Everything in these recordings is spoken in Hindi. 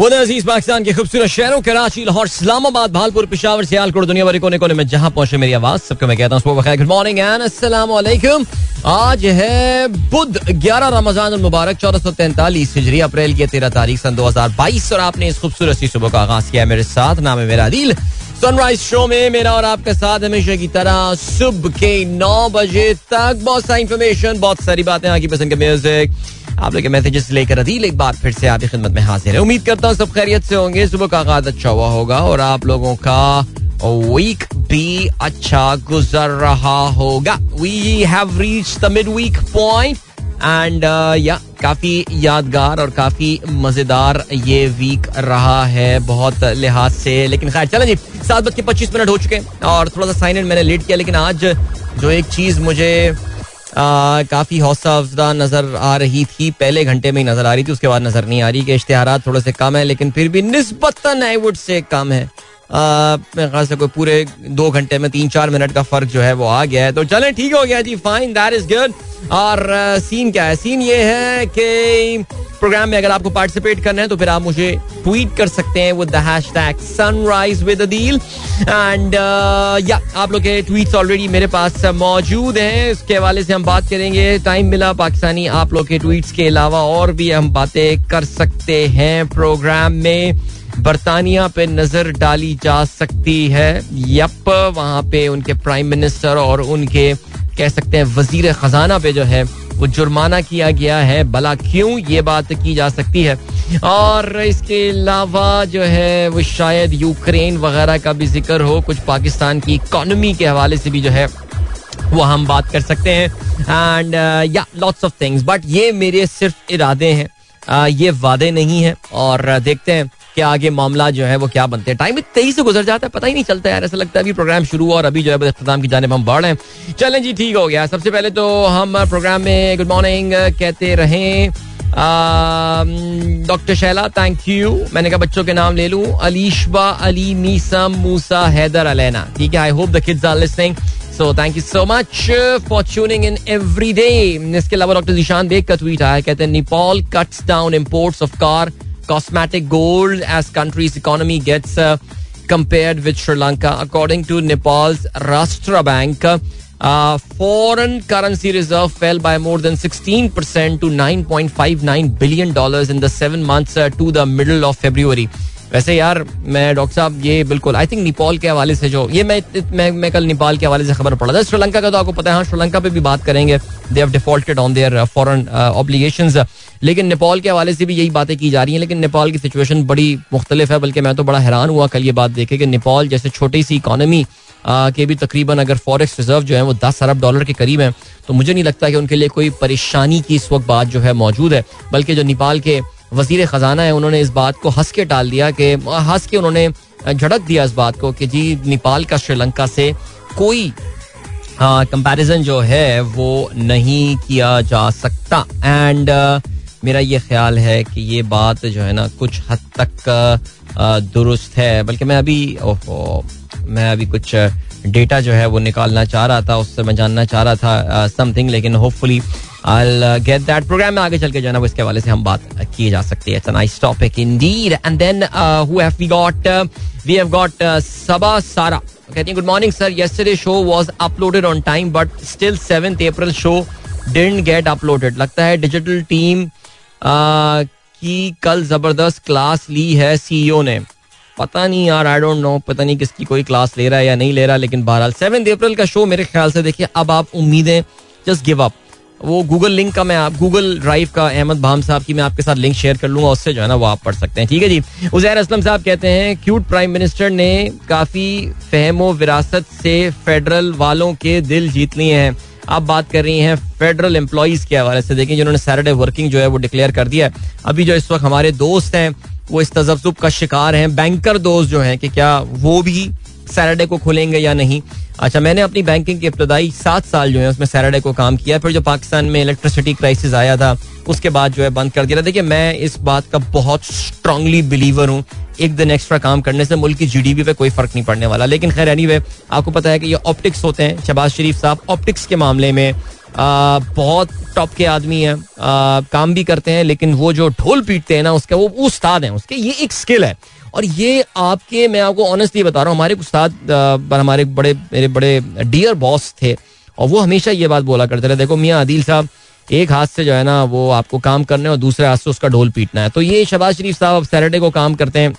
वतन अजीज पाकिस्तान के खूबसूरत शहरों कराची, लाहौर, इस्लामाबाद, भालपुर, पेशावर, सियालकोट, दुनिया भर कोने कोने में जहां पहुंचे मेरी आवाज सबको मैं कहता हूं सुबह बखैर, गुड मॉर्निंग एंड अस्सलाम वालेकुम। आज है बुध 11 रमजान मुबारक 1443 हिजरी, अप्रैल की 13 तारीख सन 2022 और आपने इस खूबसूरत सी सुबह का आगाज किया है मेरे साथ। नाम है मेरा दिल, सनराइज शो में मेरा और आपका साथ हमेशा की तरह सुबह के 9 बजे तक। बहुत सारी इंफॉर्मेशन, बहुत सारी बातें, आपकी पसंद के म्यूजिक, आप लोग के मैसेजेस लेकर अदील एक बार फिर से आपकी खिदमत में हाजिर है। उम्मीद करता हूँ सब खैरियत से होंगे, सुबह का आगाज अच्छा हुआ होगा और आप लोगों का वीक भी अच्छा गुजर रहा होगा। We have reached the mid week point and या काफी यादगार और काफी मजेदार ये वीक रहा है बहुत लिहाज से, लेकिन खैर चलें जी। 7:25 हो चुके हैं और थोड़ा सा साइन इन मैंने लेट किया, लेकिन आज जो एक चीज़ मुझे काफ़ी हौसला अफजा नज़र आ रही थी, पहले घंटे में ही नज़र आ रही थी, उसके बाद नज़र नहीं आ रही, कि इश्तिहारात थोड़े से कम है, लेकिन फिर भी निस्बतन आई वुड से कम है। मेरे ख्याल से कोई पूरे 2 घंटे में 3-4 मिनट का फ़र्क जो है वो आ गया है, तो चलें ठीक हो गया जी, फाइन, दैट इज़ गुड। और सीन क्या है? सीन ये है कि प्रोग्राम में अगर आपको पार्टिसिपेट करना है तो फिर आप मुझे ट्वीट कर सकते हैं with the hashtag sunrise with Adeel and या आप लोग के ट्वीट्स ऑलरेडी मेरे पास मौजूद हैं, उसके हवाले से हम बात करेंगे। टाइम मिला पाकिस्तानी, आप लोग के ट्वीट्स के अलावा और भी हम बातें कर सकते हैं प्रोग्राम में। बरतानिया पे नजर डाली जा सकती है, यप, वहाँ पे उनके प्राइम मिनिस्टर और उनके कह सकते हैं वजीर खजाना पे जो है वो जुर्माना किया गया है, भला क्यों, ये बात की जा सकती है। और इसके अलावा जो है वो शायद यूक्रेन वगैरह का भी जिक्र हो, कुछ पाकिस्तान की इकोनॉमी के हवाले से भी जो है वो हम बात कर सकते हैं एंड या लॉट्स ऑफ थिंग्स। बट ये मेरे सिर्फ इरादे हैं, ये वादे नहीं हैं और देखते हैं कि आगे मामला जो है वो क्या बनते हैं। टाइम भी 23 से गुजर जाता है, पता ही नहीं चलता यार, ऐसा लगता है अभी प्रोग्राम शुरू हुआ और अभी जो है इख्तिताम की जानिब हम बढ़ रहे हैं। चलें जी, ठीक हो गया। सबसे पहले तो हम प्रोग्राम में गुड मॉर्निंग कहते रहें। Doctor Shaila, thank you. मैंने कहा बच्चों के नाम ले लूं, अलीशबा, अली, मीसम, मूसा, हैदर, अलैना, ठीक है। I hope the kids are listening, so thank you so much for tuning in every day. इसके अलावा डॉक्टर जीशान बेग का ट्वीट आया, कहते हैं Nepal cuts down imports of car, cosmetic gold as country's economy gets compared with Sri Lanka. According to Nepal's Rashtra Bank, foreign currency reserve fell by more than 16% to $9.59 billion in the 7 months to the middle of February. वैसे यार मैं डॉक्टर साहब ये बिल्कुल आई थिंक नेपाल के हवाले से जो ये मैं कल नेपाल के हवाले से खबर पड़ा था। श्रीलंका का तो आपको पता है, हाँ श्रीलंका पे भी बात करेंगे, they have defaulted on their foreign obligations, लेकिन नेपाल के हवाले से भी यही बातें की जा रही हैं। लेकिन नेपाल की सिचुएशन बड़ी मुख्तलिफ है, बल्कि मैं तो बड़ा हैरान हुआ कल ये बात देखे कि नेपाल जैसे छोटी सी इकानमी के भी तकरीबन अगर फॉरेक्स रिजर्व जो है वो $10 अरब के करीब है, तो मुझे नहीं लगता कि उनके लिए कोई परेशानी की इस वक्त बात जो है मौजूद है। बल्कि जो नेपाल के वजीर खजाना है उन्होंने इस बात को हंस के टाल दिया, कि हंस के उन्होंने झड़क दिया इस बात को कि जी नेपाल का श्रीलंका से कोई कंपैरिजन जो है वो नहीं किया जा सकता। एंड मेरा ये ख्याल है कि ये बात जो है ना कुछ हद तक दुरुस्त है, बल्कि मैं अभी कुछ डेटा जो है वो निकालना चाह रहा था, उससे मैं जानना चाह रहा था समथिंग, लेकिन hopefully I'll get that. Programme में आगे चल के जो है ना वो इसके हवाले से हम बात की जा सकती है। It's a nice topic indeed. And then who have we got? We have got Saba Sara. कहती हैं good morning sir. Yesterday show was uploaded on time, but still 7th April show didn't get uploaded. लगता है digital team की कल जबरदस्त क्लास ली है CEO ने, पता नहीं यार, आई डोंट नो, पता नहीं किसकी कोई क्लास ले रहा है या नहीं ले रहा, लेकिन बहरहाल 7th April का शो मेरे ख्याल से देखिए अब आप उम्मीदें जस्ट गिव अप। वो गूगल लिंक का मैं आप गूगल ड्राइव का अहमद भाम साहब की मैं आपके साथ लिंक शेयर कर लूंगा, उससे जो है ना वो आप पढ़ सकते हैं, ठीक है जी। उजैर असलम साहब कहते हैं क्यूट प्राइम मिनिस्टर ने काफ़ी फहमो विरासत से फेडरल वालों के दिल जीत लिए हैं। आप बात कर रही हैं फेडरल एम्प्लॉइज़ के हवाले से, देखें जिन्होंने सैटरडे वर्किंग जो है वो डिक्लेयर कर दिया है। अभी जो इस वक्त हमारे दोस्त हैं वो इस तजब्जुब का शिकार हैं, बैंकर दोस्त जो हैं, कि क्या वो भी सैटरडे को खुलेंगे या नहीं। अच्छा, मैंने अपनी बैंकिंग के इब्तदाई 7 साल जो है उसमें सैटरडे को काम किया, फिर जो पाकिस्तान में इलेक्ट्रिसिटी क्राइसिस आया था उसके बाद जो है बंद कर दिया। देखिए मैं इस बात का बहुत स्ट्रांगली बिलीवर हूँ, एक दिन एक्स्ट्रा काम करने से मुल्क की जीडीपी पे कोई फर्क नहीं पड़ने वाला। लेकिन खैर एनीवे आपको पता है कि ये ऑप्टिक्स होते हैं, शहबाज शरीफ साहब ऑप्टिक्स के मामले में बहुत टॉप के आदमी हैं, काम भी करते हैं, लेकिन वो जो ढोल पीटते हैं ना उसका वो उस्ताद हैं उसके, ये एक स्किल है. और ये आपके, मैं आपको ऑनेस्टली बता रहा हूँ, हमारे उस्ताद हमारे बड़े, मेरे बड़े डियर बॉस थे और वो हमेशा ये बात बोला करते थे, देखो मियाँ आदिल साहब, एक हाथ से जो है ना वो आपको काम करना है और दूसरे हाथ से उसका ढोल पीटना है. तो ये शहबाज शरीफ साहब अब सैटरडे को काम करते हैं,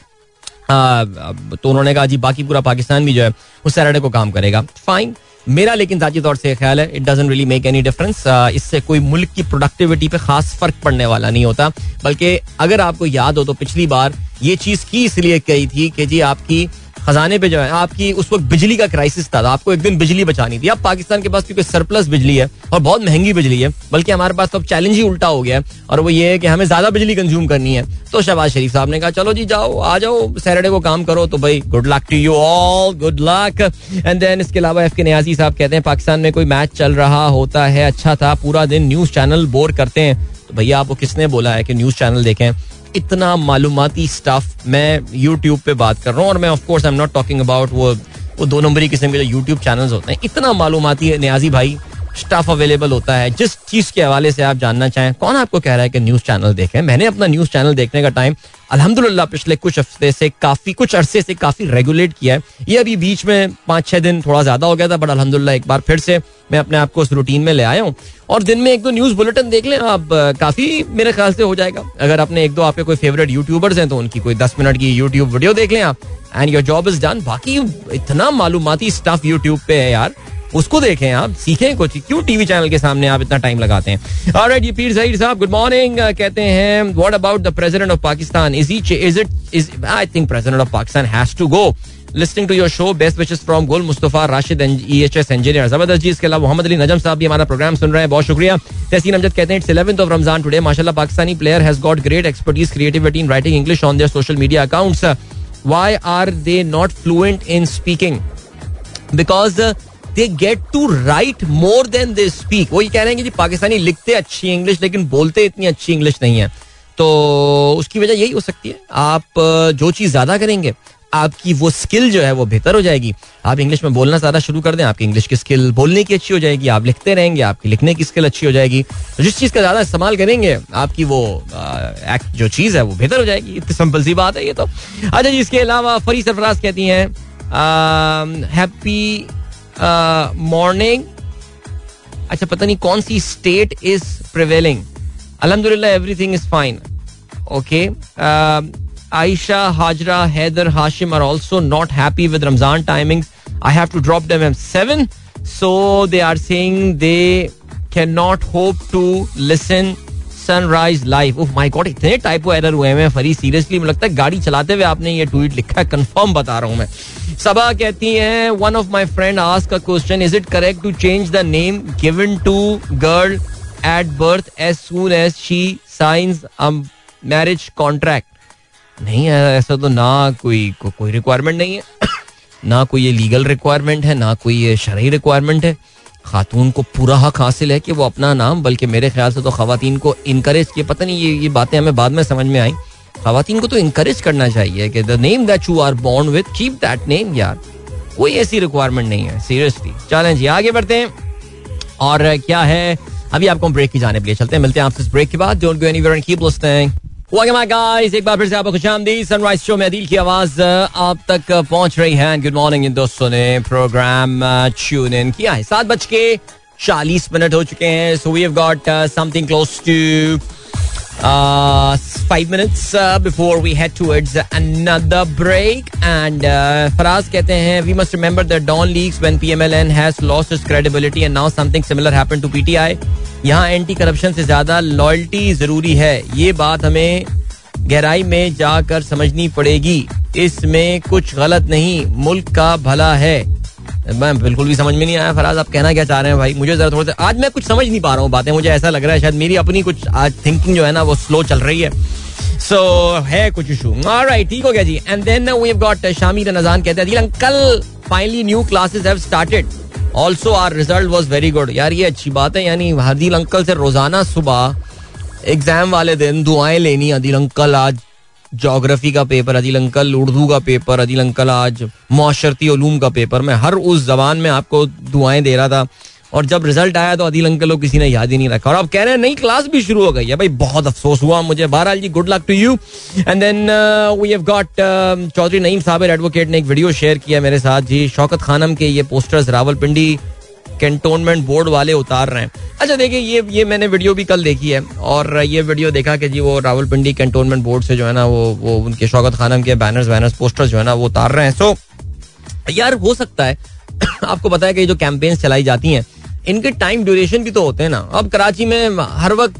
तो उन्होंने कहा जी बाकी पूरा पाकिस्तान भी जो है वो सैटरडे को काम करेगा. फाइन, मेरा लेकिन जाती तौर से ख्याल है it doesn't really make any difference. इससे कोई मुल्क की प्रोडक्टिविटी पे खास फर्क पड़ने वाला नहीं होता. बल्कि अगर आपको याद हो तो पिछली बार ये चीज़ की इसलिए कही थी कि जी आपकी खजाने पे जो है आपकी उस वक्त बिजली का क्राइसिस था, आपको एक दिन बिजली बचानी थी. अब पाकिस्तान के पास क्योंकि सरप्लस बिजली है और बहुत महंगी बिजली है, बल्कि हमारे पास तो अब चैलेंज ही उल्टा हो गया है और वो ये है कि हमें ज्यादा बिजली कंज्यूम करनी है. तो शहबाज शरीफ साहब ने कहा चलो जी जाओ, आ जाओ सैटरडे को काम करो, तो भाई good luck to you all, good luck. And then इसके अलावा एफ के नियाजी साहब कहते हैं पाकिस्तान में कोई मैच चल रहा होता है, अच्छा था, पूरा दिन न्यूज चैनल बोर करते हैं. तो भैया आपको किसने बोला है कि न्यूज चैनल देखें? इतना मालूमाती स्टफ, मैं यूट्यूब पे बात कर रहा हूँ और मैं of course I am not talking about वो दो नंबरी किस्म के जो यूट्यूब चैनल्स होते हैं. इतना मालूमाती न्याजी भाई स्टफ अवेलेबल होता है, जिस चीज़ के हवाले से आप जानना चाहें. कौन आपको कह रहा है कि न्यूज़ चैनल देखें? मैंने अपना न्यूज़ चैनल देखने का टाइम अल्हम्दुलिल्लाह पिछले कुछ हफ्ते से कुछ अरसे से काफ़ी रेगुलेट किया है. ये अभी बीच में 5-6 दिन थोड़ा ज़्यादा हो गया था, बट अल्हम्दुलिल्लाह एक बार फिर से मैं अपने आप को उस रूटीन में ले आया हूँ. और दिन में 1-2 न्यूज़ बुलेटिन देख लें आप, काफ़ी मेरे ख्याल से हो जाएगा. अगर अपने 1-2 आपके कोई फेवरेट यूट्यूबर्स हैं तो उनकी कोई 10 मिनट की यूट्यूब वीडियो देख लें आप, and your job is done. बाकी इतना मालूमाती स्टफ यूट्यूब पे है यार, उसको देखें आप, सीखें कुछ. क्यों टीवी चैनल के सामने आप इतना टाइम लगाते हैं? ऑलराइट, ये पीर ज़हीर साहब गुड मॉर्निंग कहते हैं, what about the president of Pakistan, is I think president of Pakistan has to go. Listening to your show, best wishes from Gul Mustafa Rashid EHS engineer. जबरदस्त जी. इसके अलावा मोहम्मद अली नजम साहब भी हमारा प्रोग्राम सुन रहे हैं, बहुत शुक्रिया. तहसीन अमजद कहते हैं it's 11th of Ramzan today, माशाल्लाह Pakistani player has got great expertise, creativity in writing English on their social media accounts. Why are they not fluent in speaking? Because They get to write more than they speak. वो ये कह रहे हैं कि जी पाकिस्तानी लिखते अच्छी इंग्लिश लेकिन बोलते इतनी अच्छी इंग्लिश नहीं है. तो उसकी वजह यही हो सकती है, आप जो चीज़ ज़्यादा करेंगे आपकी वो स्किल जो है वो बेहतर हो जाएगी. आप इंग्लिश में बोलना ज़्यादा शुरू कर दें, आपकी इंग्लिश की स्किल बोलने की अच्छी हो जाएगी. आप लिखते रहेंगे, आपकी लिखने की स्किल अच्छी हो जाएगी. तो जिस चीज़ का ज़्यादा इस्तेमाल करेंगे आपकी वो जो चीज़ है वो बेहतर हो जाएगी. इतनी सिंपल सी बात है ये तो. अच्छा जी, इसके अलावा फरी सरफराज कहती हैं हैप्पी मॉर्निंग. अच्छा, पता नहीं कौन सी स्टेट इज प्रिवेलिंग. अल्हम्दुलिल्लाह everything is fine. Okay, Ayesha Hajra Haider Hashim are also not happy with Ramzan timing. I have to drop them at 7, so they are saying they can not hope to listen sunrise live. Oh my God, इतने टाइपो एरर हुए हैं फरी, सीरियसली मुझे लगता है गाड़ी चलाते हुए आपने ये ट्वीट लिखा है, कंफर्म बता रहा हूँ मैं. सबा कहती हैं one of my friend ask a question, is it correct to change the name given to girl at birth as soon as she signs a marriage contract? नहीं है ऐसा तो, ना कोई रिक्वायरमेंट नहीं है, ना कोई ये लीगल रिक्वायरमेंट है, ना कोई ये शरई रिक्वायरमेंट है. खातून को पूरा हक हासिल है कि वो अपना नाम, बल्कि मेरे ख्याल से तो खवातीन को इनकरेज किया, पता नहीं ये बातें हमें बाद में समझ में आई, खवातीन को तो इनकरेज करना चाहिए कि the name that you are born with keep that name. यार कोई ऐसी रिक्वायरमेंट नहीं है सीरियसली. चलें जी, आगे बढ़ते हैं. और क्या है, अभी आपको हम ब्रेक की जाने के लिए चलते हैं, मिलते हैं आपसे इस ब्रेक के बाद. Don't go anywhere and keep listening. Welcome my guys, एक बार फिर से आपको खुशामदीद. सनराइज शो में आदिल की आवाज आप तक पहुंच रही है. गुड मॉर्निंग इन दोस्तों ने प्रोग्राम ट्यून इन किया है. 7:40 हो चुके हैं. So we have got something close to 5 minutes before we head towards another break. And Faraz कहते हैं we must remember the Don leaks when PMLN has lost its credibility and now something similar happened to PTI. यहाँ एंटी करप्शन से ज्यादा लॉयल्टी जरूरी है, ये बात हमें गहराई में जाकर समझनी पड़ेगी. इसमें कुछ गलत नहीं, मुल्क का भला है. मैं बिल्कुल भी समझ में नहीं आया फराज, आप कहना क्या चाह रहे हैं भाई? मुझे जरा थोड़ा सा आज मैं कुछ समझ नहीं पा रहा हूँ बातें, मुझे ऐसा लग रहा है शायद मेरी अपनी कुछ आज थिंकिंग जो है ना वो स्लो चल रही है. सो है कुछ इशू. ऑलराइट, ठीक हो गया जी. And then we have got Shami Ranjan कहते हैं uncle finally new classes have started, also our result was very good. यार ये अच्छी बात है, यानी आदिल अंकल से रोजाना सुबह एग्जाम वाले दिन दुआएं लेनी. आदिल अंकल आज जोग्राफी का पेपर, आदिल अंकल उर्दू का पेपर, आदिल अंकल आज मुआशरती उलूम का पेपर. मैं हर उस जबान में आपको दुआएं दे रहा था और जब रिजल्ट आया तो अदील अंकल को किसी ने याद ही नहीं रखा और अब कह रहे हैं नई क्लास भी शुरू हो गई है. भाई बहुत अफसोस हुआ मुझे. बहरहाल जी good luck to you. And then we have got Chaudhry Naeem साहब एडवोकेट ने एक वीडियो शेयर किया मेरे साथ जी. शौकत खानम के ये पोस्टर्स रावलपिंडी कैंटोनमेंट बोर्ड वाले उतार रहे हैं. अच्छा देखिए ये मैंने वीडियो भी कल देखी है और ये वीडियो देखा कि जी वो रावलपिंडी कैंटोनमेंट बोर्ड से जो है ना वो उनके शौकत खानम के बैनर्स पोस्टर्स जो है ना वो उतार रहे हैं. सो यार हो सकता है आपको पता है कि जो कैंपेन्स चलाई जाती हैं इनके टाइम ड्यूरेशन भी तो होते हैं ना. अब कराची में हर वक्त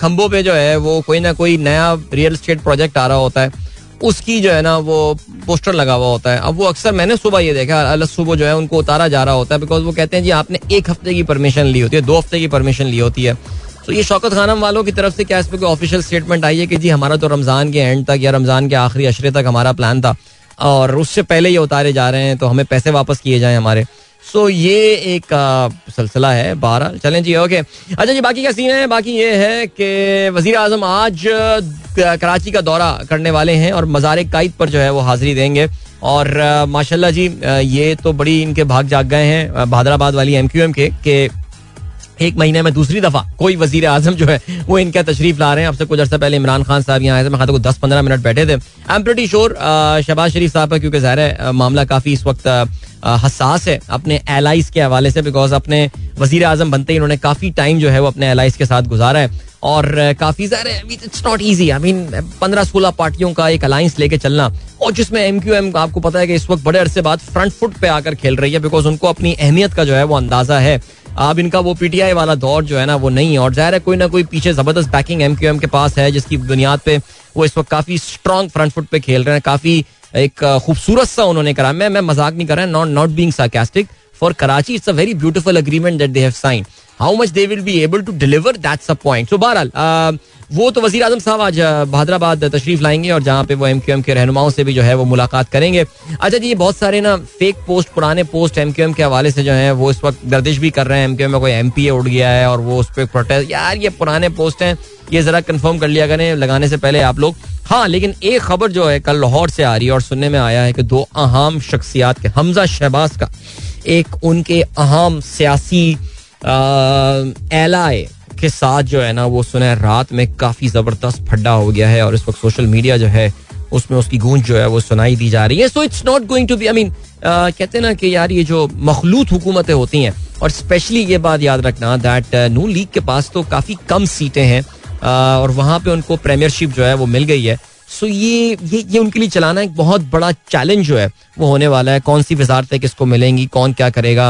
खंभों पे जो है वो कोई ना कोई नया रियल एस्टेट प्रोजेक्ट आ रहा होता है, उसकी जो है ना वो पोस्टर लगा हुआ होता है. अब वो अक्सर मैंने सुबह ये देखा अलग सुबह जो है उनको उतारा जा रहा होता है बिकॉज वो कहते हैं जी आपने एक हफ्ते की परमिशन ली होती है, 2 हफ्ते की परमिशन ली होती है. तो ये शौकत खानम वालों की तरफ से क्या इस पर कोई ऑफिशियल स्टेटमेंट आई है कि जी हमारा तो रमज़ान के एंड तक या रमज़ान के आखिरी अशरे तक हमारा प्लान था और उससे पहले ये उतारे जा रहे हैं तो हमें पैसे वापस किए जाएं हमारे. सो ये एक सिलसिला है. बहरहाल चलें जी ओके. अच्छा जी बाकी क्या सीन है? बाकी ये है कि वज़ीर आज़म आज कराची का दौरा करने वाले हैं और मज़ारे कायद पर जो है वो हाज़िरी देंगे और माशाल्लाह जी ये तो बड़ी इनके भाग जाग गए हैं भादराबाद वाली MQM के 1 महीने में 2री दफ़ा कोई वजीर आजम जो है वो इनका तशरीफ ला रहे हैं. आपसे कुछ अर्सा पहले इमरान खान साहब यहाँ आए थे, मैं खाता को 10-15 मिनट बैठे थे. I am pretty sure Shahbaz Sharif साहब का क्योंकि ज़ाहिर है मामला काफ़ी इस वक्त हसास है अपने एलाइज के हवाले से बिकॉज अपने वजीर आजम बनते ही इन्होंने काफ़ी टाइम जो है वो अपने एलाइज के साथ गुजारा है और काफ़ी ज़ाहिर है it's not easy. I mean 15-16 पार्टियों का एक अलायंस लेके चलना और जिसमें MQM आपको पता है कि इस वक्त बड़े अरसे बाद फ्रंट फुट पे आकर खेल रही है बिकॉज उनको अपनी अहमियत का जो है वो अंदाज़ा है. अब इनका वो PTI वाला दौर जो है ना वो नहीं है और ज़ाहिर है कोई ना कोई पीछे ज़बरदस्त बैकिंग MQM के पास है जिसकी बुनियाद पे वो इस वक्त काफ़ी स्ट्रॉन्ग फ्रंट फुट पे खेल रहे हैं. काफ़ी एक खूबसूरत सा उन्होंने करा. मैं मजाक नहीं कर रहा, not being sarcastic. For Karachi it's a very beautiful agreement that they have sign. How much they will be able to deliver that's a point. So बहरहाल वो तो वज़ीर आज़म साहब आज भादराबाद तशरीफ लाएंगे और जहाँ पे वो MQM के रहनुमाओं से भी जो है वो मुलाकात करेंगे. अच्छा जी ये बहुत सारे ना फेक पोस्ट पुराने पोस्ट MQM के हवाले से जो है वो इस वक्त गर्दिश भी कर रहे हैं. MQM में कोई MPA उड़ गया है और वो उस पर प्रोटेस्ट. यार ये पुराने पोस्ट हैं, ये ज़रा कन्फर्म कर लिया करें लगाने से पहले आप लोग. हाँ लेकिन एक खबर जो है कल लाहौर से आ रही है और सुनने में आया है कि 2 अहम शख्सियात के हमजा शहबाज का एक उनके अहम सियासी एलाए के साथ जो है ना वो सुना है रात में काफ़ी ज़बरदस्त फड्डा हो गया है और इस वक्त सोशल मीडिया जो है उसमें उसकी गूंज जो है वो सुनाई दी जा रही है. So it's not going to be I mean कहते ना कि यार ये जो मखलूत हुकूमतें होती हैं और स्पेशली ये बात याद रखना दैट नून लीग के पास तो काफ़ी कम सीटें हैं और वहाँ पे उनको प्रीमियरशिप जो है वो मिल गई है. सो ये उनके लिए चलाना एक बहुत बड़ा चैलेंज जो है वो होने वाला है. कौन सी वजारतें किसको मिलेंगी, कौन क्या करेगा,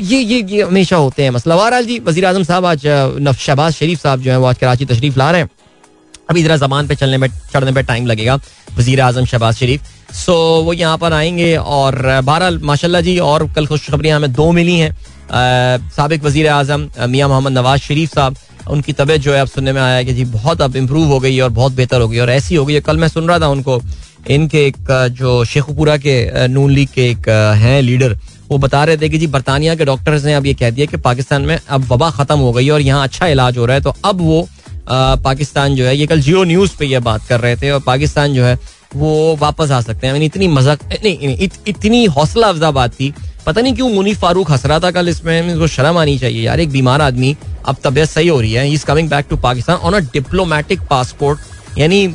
ये हमेशा होते हैं मसला. बहरहाल जी वज़ीर आज़म साहब आज शहबाज शरीफ साहब जो है वो आज कराची तशरीफ ला रहे हैं. अभी ज़रा ज़बान पे चढ़ने पे टाइम लगेगा वज़ीर आज़म शहबाज शरीफ. सो वो यहाँ पर आएंगे और बहरहाल माशाल्लाह जी और कल खुशखबरियाँ हमें 2 मिली हैं. साबिक वज़ीर आज़म मियाँ मोहम्मद नवाज शरीफ साहब, उनकी तबीयत जो है अब सुनने में आया है कि जी बहुत अब इम्प्रूव हो गई है और बहुत बेहतर हो गई और ऐसी हो गई है. कल मैं सुन रहा था उनको, इनके एक जो शेखुपुरा के नून लीग के एक हैं लीडर, वो बता रहे थे कि जी बरतानिया के डॉक्टर्स ने अब ये कह दिया कि पाकिस्तान में अब वबा ख़त्म हो गई है और यहाँ अच्छा इलाज हो रहा है. तो अब वो पाकिस्तान जो है, ये कल जियो न्यूज़ पर यह बात कर रहे थे, और पाकिस्तान जो है वो वापस आ सकते हैं. इतनी मजाक नहीं, इतनी हौसला अफजा बात थी. पता नहीं क्यों मुनीर फारूक हंस रहा था कल. इसमें इसको शर्म आनी चाहिए यार. एक बीमार आदमी, अब तबीयत सही हो रही है, he is coming back to Pakistan on a diplomatic passport. यानी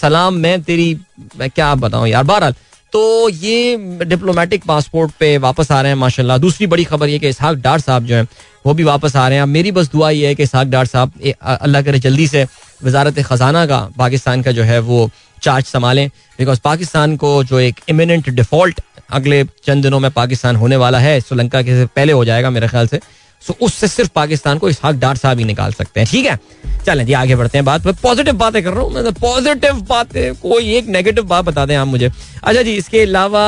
सलाम मैं तेरी, मैं क्या बताऊं यार. बहरहाल तो ये डिप्लोमेटिक पासपोर्ट पे वापस आ रहे हैं माशाल्लाह. दूसरी बड़ी खबर ये कि इसहाक डार साहब जो हैं वो भी वापस आ रहे हैं. अब मेरी बस दुआ ये है कि इसहाक डार साहब अल्लाह करे जल्दी से वजारत ख़जाना का पाकिस्तान का जो है वो चार्ज संभालें, बिकॉज पाकिस्तान को जो एक इमिनेंट डिफॉल्ट अगले चंद दिनों में पाकिस्तान होने वाला है, श्रीलंका के पहले हो जाएगा मेरे ख्याल से. सो उससे सिर्फ पाकिस्तान को इसहाक डार साहब ही निकाल सकते हैं. ठीक है, चलें जी आगे बढ़ते हैं. बात पर पॉजिटिव बातें कर रहा हूँ मैं, पॉजिटिव बातें. कोई एक नेगेटिव बात बता दें आप मुझे. अच्छा जी इसके अलावा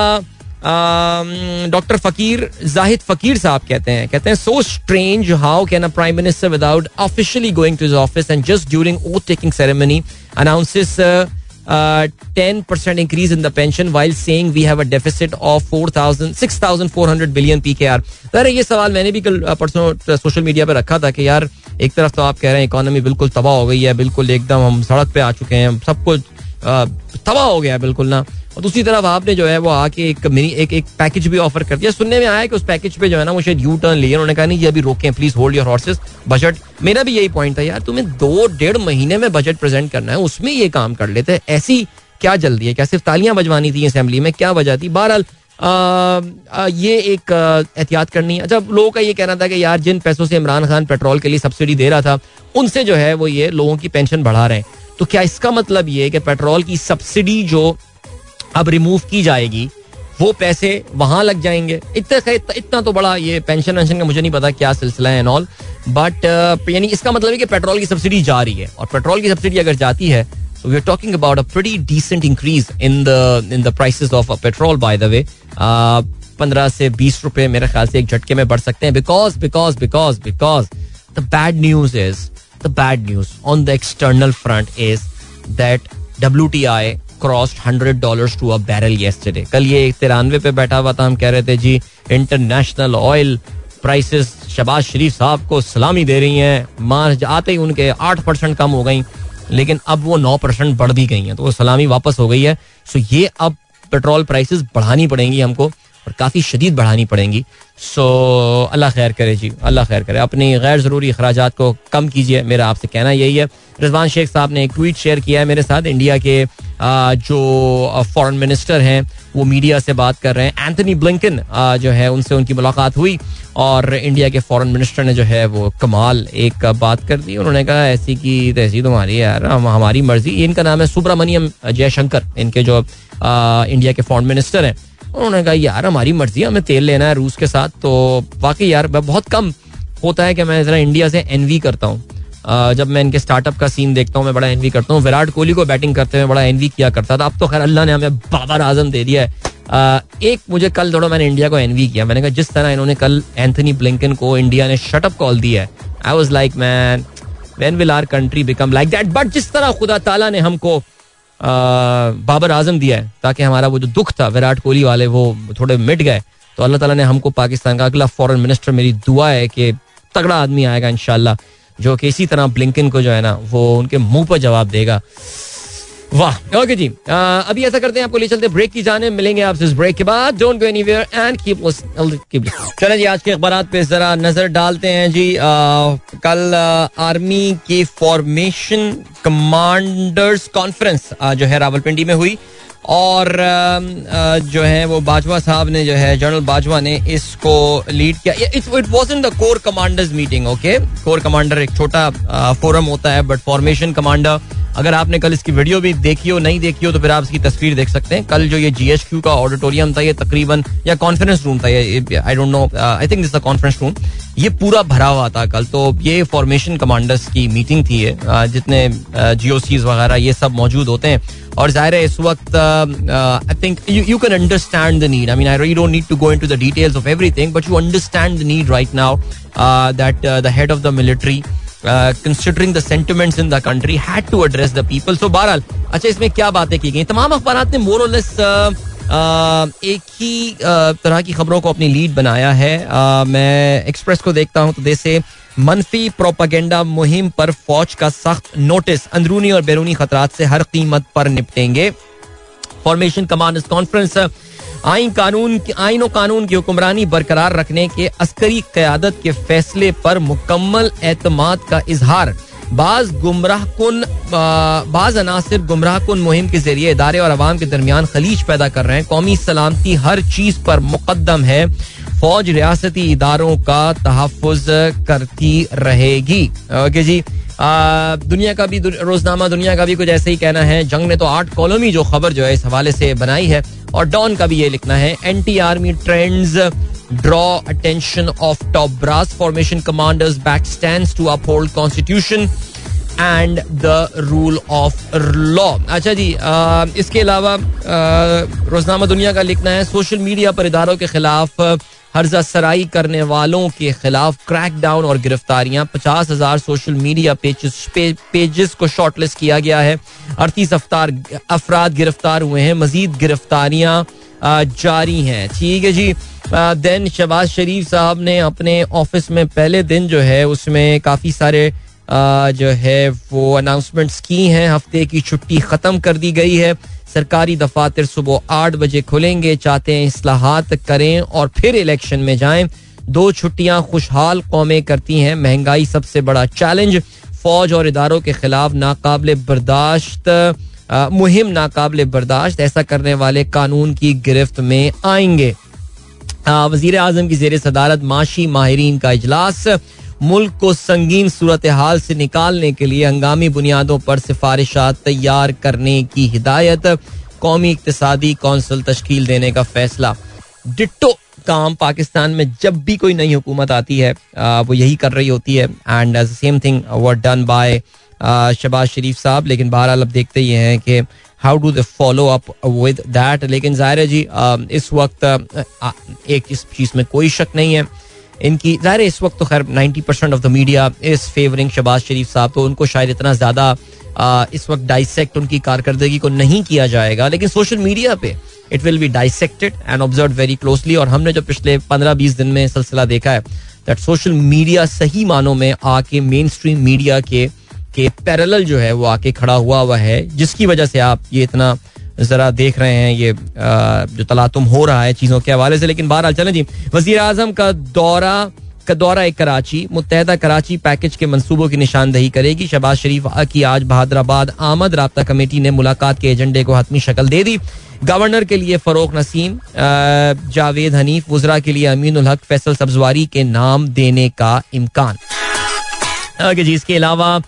डॉक्टर फकीर जाहिद फकीर साहब कहते हैं so strange how can a prime minister without officially going to his office and just during oath taking ceremony announces 10% increase in the pension while saying we have a deficit of 6,400 billion PKR. अरे ये सवाल मैंने भी कल परसों सोशल मीडिया पे रखा था कि यार एक तरफ तो आप कह रहे हैं इकोनॉमी बिल्कुल तबाह हो गई है, बिल्कुल एकदम हम सड़क पे आ चुके हैं, सब कुछ तबाह हो गया है बिल्कुल ना, और दूसरी तरफ आपने जो है वो आके एक मिनी एक पैकेज भी ऑफर कर दिया. सुनने में आया कि उस पैकेज पे जो है ना वो शायद यू टर्न लिए. उन्होंने कहा नहीं ये अभी रोकें, please hold your horses. Budget मेरा भी यही पॉइंट था यार, तुम्हें 2-1.5 महीने में बजट प्रेजेंट करना है, उसमें ये काम कर लेते हैं. ऐसी क्या जल्दी है? क्या सिर्फ तालियां बजवानी थी असेंबली में? क्या वजह थी? बहरहाल ये एक एहतियात करनी है. अच्छा, लोगों का ये कहना था कि यार जिन पैसों से इमरान खान पेट्रोल के लिए सब्सिडी दे रहा था उनसे जो है वो ये लोगों की पेंशन बढ़ा रहे हैं. तो क्या इसका मतलब ये है कि पेट्रोल की सब्सिडी जो अब रिमूव की जाएगी वो पैसे वहाँ लग जाएंगे? इतना तो बड़ा ये पेंशन का मुझे नहीं पता क्या सिलसिला है एंड ऑल, बट यानी इसका मतलब है कि पेट्रोल की सब्सिडी जा रही है. और पेट्रोल की सब्सिडी अगर जाती है तो we are talking about a pretty decent increase in the prices of petrol. By the way 15 से 20 रुपए मेरे ख्याल से एक झटके में बढ़ सकते हैं. Because the bad news on the external front is that WTI crossed $100 to a barrel yesterday. कल ये 93 पे बैठा हुआ था. हम कह रहे थे जी international oil prices Shahbaz Sharif साहब को सलामी दे रही हैं, मार्च आते ही उनके 8% कम हो गई, लेकिन अब वो 9% बढ़ दी गई हैं, तो वो सलामी वापस हो गई है. सो ये अब पेट्रोल प्राइसेस बढ़ानी पड़ेंगी हमको और काफ़ी शदीद बढ़ानी पड़ेंगी. सो अल्लाह खैर करे जी, अल्लाह खैर करे. अपने गैर ज़रूरी अखराजात को कम कीजिए, मेरा आपसे कहना यही है. रिजवान शेख साहब ने एक ट्वीट शेयर किया है मेरे साथ. इंडिया के जो फॉरेन मिनिस्टर हैं वो मीडिया से बात कर रहे हैं. एंथनी ब्लिंकन जो है उनसे उनकी मुलाकात हुई और इंडिया के फॉरेन मिनिस्टर ने जो है वो कमाल एक बात कर दी. उन्होंने कहा ऐसी की तैसी तुम्हारी यार, हमारी मर्जी. इनका नाम है सुब्रमण्यम जयशंकर, इनके जो इंडिया के फॉरेन मिनिस्टर हैं. उन्होंने कहा यार हमारी मर्जी है, हमें तेल लेना है रूस के साथ. तो वाकई यार बहुत कम होता है कि मैं जरा इंडिया से एनवी करता हूँ. जब मैं इनके स्टार्टअप का सीन देखता हूँ मैं बड़ा एनवी करता हूँ. विराट कोहली को बैटिंग करते हुए बड़ा एनवी किया करता था. अब तो खैर अल्लाह ने हमें बाबर आजम दे दिया है. एक मुझे कल थोड़ा मैंने इंडिया को एनवी किया. मैंने कहा जिस तरह इन्होंने कल एंथनी ब्लिंकन को इंडिया ने शटअप कॉल दिया है, I was like man when will our country become like that. But जिस तरह खुदा ताला ने हमको बाबर आजम दिया है ताकि हमारा वो जो दुख था विराट कोहली वाले वो थोड़े मिट गए, तो अल्लाह ताला ने हमको पाकिस्तान का अगला फॉरेन मिनिस्टर, मेरी दुआ है कि तगड़ा आदमी आएगा इंशाल्लाह जो कि इसी तरह ब्लिंकन को जो है ना वो उनके मुंह पर जवाब देगा. वाह. ओके जी, अभी ऐसा करते हैं आपको ले चलते ब्रेक की जाने. मिलेंगे आपसे इस ब्रेक के बाद. Don't go anywhere and keep. चलें जी आज के अखबारात पे जरा नजर डालते हैं जी. कल आर्मी के फॉर्मेशन कमांडर्स कॉन्फ्रेंस जो है रावलपिंडी में हुई और जो है वो बाजवा साहब ने जो है जनरल बाजवा ने इसको लीड किया. It wasn't the core commanders meeting. Okay, core commander एक छोटा फोरम होता है, बट फॉर्मेशन कमांडर, अगर आपने कल इसकी वीडियो भी देखी हो, नहीं देखी हो तो फिर आप इसकी तस्वीर देख सकते हैं. कल जो ये GHQ का ऑडिटोरियम था, ये तकरीबन, या कॉन्फ्रेंस रूम था, ये I don't know, I think this a conference room, ये पूरा भरा हुआ था कल. तो ये फॉर्मेशन कमांडर्स की मीटिंग थी ये, जितने GOCs वगैरह ये सब मौजूद होते हैं. और जाहिर है इस वक्त I think you can understand the need. I mean I really don't need to go into the details of everything, but you understand the need right now that the head of the military, considering the sentiments in the country, had to address the people. So बहरहाल, अच्छा इसमें क्या बातें की गई? तमाम अखबारात ने more or less एक ही तरह की खबरों को अपनी लीड बनाया है. मैं एक्सप्रेस को देखता हूँ तो जैसे मनफी प्रोपागेंडा मुहिम पर फौज का सख्त नोटिस, अंदरूनी और बैरूनी खतरात से हर कीमत पर निपटेंगे. फॉर्मेशन कमांडर्स कॉन्फ्रेंस, आईन और कानून की हुक्मरानी बरकरार रखने के अस्करी क़यादत के फैसले पर मुकम्मल एतमाद का इजहार. बाज़ अनासर गुमराह कुन मुहिम के जरिए इदारे और आवाम के दरमियान खलीज पैदा कर रहे हैं. कौमी सलामती हर चीज़ पर मुकदम है. फौज रियासती इदारों का तहफ़्फ़ुज़ करती रहेगी. ओके जी, दुनिया का भी रोजनामा, दुनिया का भी कुछ ऐसे ही कहना है. जंग ने तो 8 कॉलमी जो खबर जो है इस हवाले से बनाई है. और डॉन का भी ये लिखना है, anti army trends draw attention of top brass, formation commanders back stands to uphold constitution and the rule of law. अच्छा जी, इसके अलावा रोजनामा दुनिया का लिखना है, सोशल मीडिया पर इदारों के खिलाफ हर्जा सराई करने वालों के खिलाफ क्रैकडाउन और गिरफ्तारियां, 50,000 सोशल मीडिया पेजेस को शॉर्टलिस्ट किया गया है, 38 अफराद गिरफ्तार हुए हैं, मजीद गिरफ्तारियां जारी हैं. ठीक है जी. देन शहबाज शरीफ साहब ने अपने ऑफिस में पहले दिन जो है उसमें काफ़ी सारे जो है वो अनाउंसमेंट्स की हैं. हफ्ते की छुट्टी ख़त्म कर दी गई है, सरकारी दफातर सुबह 8 बजे खुलेंगे, चाहते हैं इस्लाहात करें और फिर इलेक्शन में जाएं। 2 छुट्टियां खुशहाल कौमें करती हैं, महंगाई सबसे बड़ा चैलेंज, फौज और इदारों के खिलाफ नाकाबिले बर्दाश्त मुहिम नाकाबिले बर्दाश्त, ऐसा करने वाले कानून की गिरफ्त में आएंगे। वजीर आजम की जेर सदारत माशी माहिरीन का इजलास, मुल्क को संगीन सूरत हाल से निकालने के लिए हंगामी बुनियादों पर सिफारिशात तैयार करने की हिदायत, कौमी इक्तिसादी कौंसिल तश्कील देने का फैसला। डिट्टो काम पाकिस्तान में जब भी कोई नई हुकूमत आती है वो यही कर रही होती है, and same thing were done by Shahbaz Sharif साहब। लेकिन बहरहाल अब देखते ये हैं कि how do they follow up with that. लेकिन जाहिर है जी इस वक्त एक इस चीज़ में कोई शक नहीं है इनकी, जाहिर है इस वक्त तो खैर 90% of the media is favouring Shahbaz Sharif साहब, तो उनको शायद इतना ज़्यादा इस वक्त डाइसेक्ट उनकी कारकर्दगी को नहीं किया जाएगा, लेकिन सोशल मीडिया पे it will be dissected and observe very closely. और हमने जो पिछले 15-20 दिन में सिलसिला देखा है दैट सोशल मीडिया सही मानों में आके मेन स्ट्रीम मीडिया के पैरेलल जो है वो आके खड़ा हुआ हुआ है, जिसकी वजह से आप ये इतना जरा देख रहे हैं ये जो तलातुम हो रहा है चीज़ों के हवाले से। लेकिन बहरहाल चलें जी, वज़ीर आज़म का दौरा कराची, मुत्तहदा कराची पैकेज के मंसूबों की निशानदही करेगी। शहबाज शरीफ की आज बहादराबाद आमद, राब्ता कमेटी ने मुलाकात के एजेंडे को हतमी शक्ल दे दी। गवर्नर के लिए फरूक नसीम, जावेद हनीफ, वज़रा के लिए अमीनुल हक, फैसल सब्जवारी के नाम देने का इम्कान। जी इसके अलावा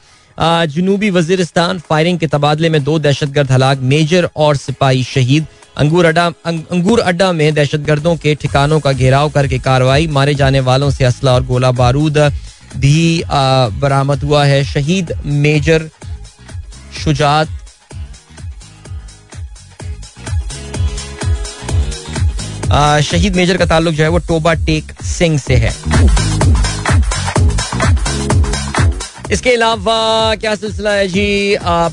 जनूबी वजीरिस्तान, फायरिंग के तबादले में 2 दहशतगर्द हलाक, मेजर और सिपाही शहीद। अंगूर अड्डा में दहशतगर्दों के ठिकानों का घेराव करके कार्रवाई, मारे जाने वालों से असला और गोला बारूद भी बरामद हुआ है। शहीद मेजर शुजात शहीद मेजर का ताल्लुक जो है वो टोबा टेक सिंह से है। इसके अलावा क्या सिलसिला है जी,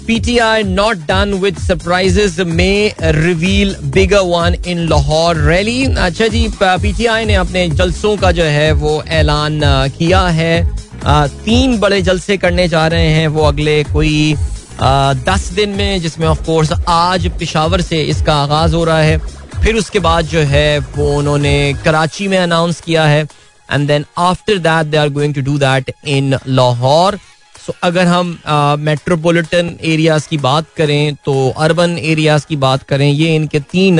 PTI not done with surprises may reveal bigger one in Lahore rally. अच्छा जी, पीटीआई ने अपने जलसों का जो है वो ऐलान किया है, 3 बड़े जलसे करने जा रहे हैं वो अगले कोई 10 दिन में, जिसमें ऑफ कोर्स आज पिशावर से इसका आगाज हो रहा है, फिर उसके बाद जो है वो उन्होंने कराची में अनाउंस किया है, and then after that they are going to do that in Lahore. So अगर हम मेट्रोपोलिटन एरियाज की बात करें तो अर्बन एरियाज की बात करें, ये इनके 3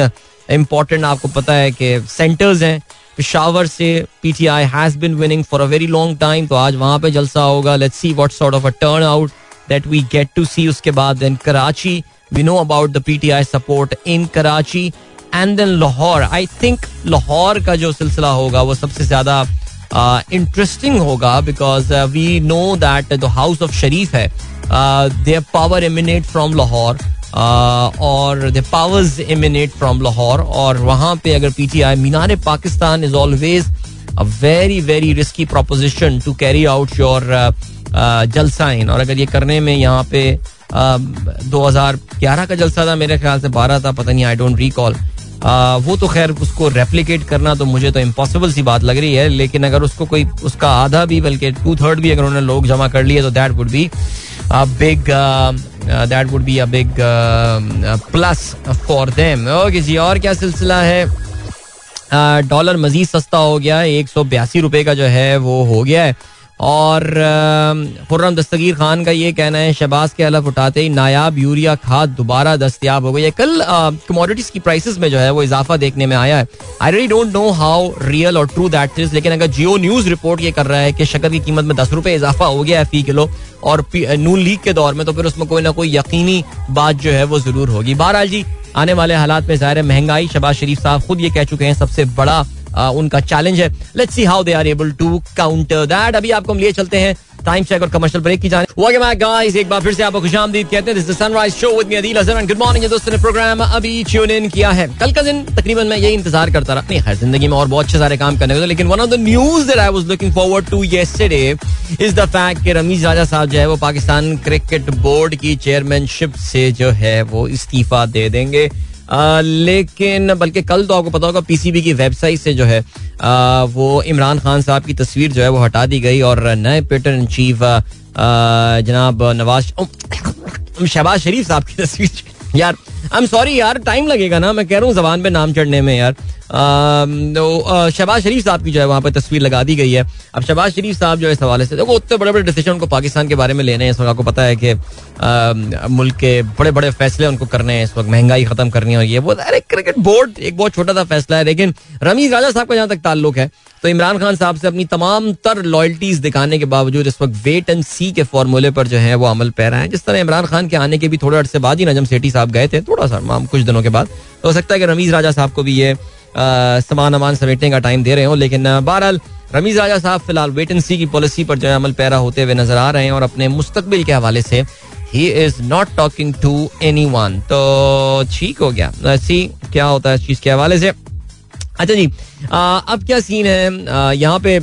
इम्पॉर्टेंट आपको पता है कि सेंटर्स हैं। पिशावर से PTI has been winning for a very long time, तो आज वहाँ पे जलसा होगा, let's see what sort of a turn out that we get to see. उसके बाद then Karachi, we know about the PTI support in Karachi, and then Lahore. I think Lahore का जो सिलसिला होगा वो सबसे ज़्यादा इंटरेस्टिंग होगा, because we know that the house of Sharif है, their power eminent from Lahore, और their powers emanate from Lahore, और वहाँ पे अगर PTI, Minar Pakistan is always a very very risky proposition to carry out your जलसा इन, और अगर ये करने में यहाँ पे 2011 का जलसा था, मेरे ख्याल से 12 था, पता नहीं, आई डोंट रिकॉल। वो तो खैर उसको रेप्लिकेट करना तो मुझे तो इम्पॉसिबल सी बात लग रही है, लेकिन अगर उसको कोई उसका आधा भी बल्कि 2/3 भी अगर उन्होंने लोग जमा कर लिए तो that would be a big plus for them. Okay जी, और क्या सिलसिला है, डॉलर मजीद सस्ता हो गया है, 182 रुपये का जो है वो हो गया है। और खुर्रम दस्तगीर खान का ये कहना है, शहबाज के हलफ उठाते ही नायाब यूरिया खाद दोबारा दस्तयाब हो गई है। कल कमोडिटीज़ की प्राइसेस में जो है वो इजाफा देखने में आया है। I really don't know how real और ट्रू दैट इज, लेकिन अगर जियो न्यूज़ रिपोर्ट ये कर रहा है कि शक्कर की कीमत में 10 रुपये इजाफा हो गया है फी किलो, और नून लीग के दौर में, तो फिर उसमें कोई ना कोई यकीनी बात जो है वो ज़रूर होगी। बहरहाल जी, आने वाले हालात में ज़ाहिर है महंगाई, शहबाज शरीफ साहब खुद ये कह चुके हैं, सबसे बड़ा उनका चैलेंज है। Let's see how they are able to counter that. अभी आपको हम लिए चलते हैं टाइम चेक और कमर्शियल ब्रेक की जाने। ओके माय गाइस, एक बार फिर से आपको खुशामदीद कहते हैं। This is the sunrise show with me Adeel Hassan and good morning. दोस्तों ने प्रोग्राम अभी ट्यून इन किया है। कल का दिन तकरीबन मैं यही इंतजार करता रहा, नहीं हर जिंदगी में और बहुत अच्छे सारे काम करने को, लेकिन one of the news that I was looking forward to yesterday is the fact कि रमीज राजा साहब जो है वो पाकिस्तान क्रिकेट बोर्ड की चेयरमैनशिप से जो है वो इस्तीफा दे देंगे। लेकिन बल्कि कल तो आपको पता होगा पीसीबी की वेबसाइट से जो है वो इमरान खान साहब की तस्वीर जो है वो हटा दी गई, और नए पेटर्न इन चीफ जनाब शहबाज शरीफ साहब की तस्वीर, यार आई एम सॉरी यार, टाइम लगेगा ना, मैं कह रहा हूँ जबान पे नाम चढ़ने में यार। शहबाज शरीफ साहब की जो है वहाँ पर तस्वीर लगा दी गई है। अब शहबाज शरीफ साहब जो है इस हवाले से देखो, उतने बड़े बड़े डिसीजन उनको पाकिस्तान के बारे में लेने हैं इस वक्त। आपको पता है कि मुल्क के बड़े बड़े फैसले उनको करने हैं इस वक्त, महंगाई खत्म करनी है और ये वो। अरे क्रिकेट बोर्ड एक बहुत छोटा सा फैसला है, लेकिन रमीज राजा साहब का जहाँ तक ताल्लुक है तो इमरान खान साहब से अपनी तमाम तर लॉयल्टीज दिखाने के बावजूद इस वक्त वेट एंड सी के फॉर्मूले पर जो है वो अमल पैरा है। जिस तरह इमरान खान के आने के भी थोड़े अरसे बाद ही नजम सेठी साहब गए थे, थोड़ा सा कुछ दिनों के बाद, तो हो सकता है कि रमीज राजा साहब को भी ये सामान अमान समेटने का टाइम दे रहे हो। लेकिन बहरहाल रमीज राजा साहब फिलहाल वेट एंड सी की पॉलिसी पर जो है अमल पैरा होते हुए नजर आ रहे हैं और अपने मुस्तकबिल के हवाले से ही is not talking to anyone. तो ठीक हो गया, ऐसी क्या होता है इस चीज के हवाले से। अच्छा जी, अब क्या सीन है यहाँ पे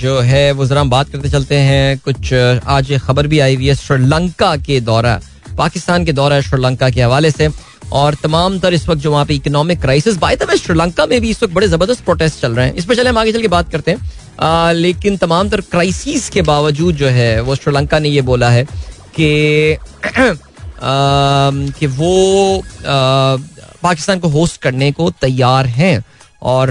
जो है वो जरा बात करते चलते हैं। कुछ आज एक खबर भी आई हुई है श्रीलंका के दौरा, पाकिस्तान के दौरा श्रीलंका के हवाले से, और तमाम तर इस वक्त जो वहाँ पे economic crisis by the way Sri Lanka में भी इस वक्त बड़े ज़बरदस्त प्रोटेस्ट चल रहे हैं। इस पर चले हम आगे चल के बात करते हैं। लेकिन तमाम तर क्राइसिस के बावजूद जो है वो श्रीलंका ने ये बोला है कि वो पाकिस्तान को होस्ट करने को तैयार हैं और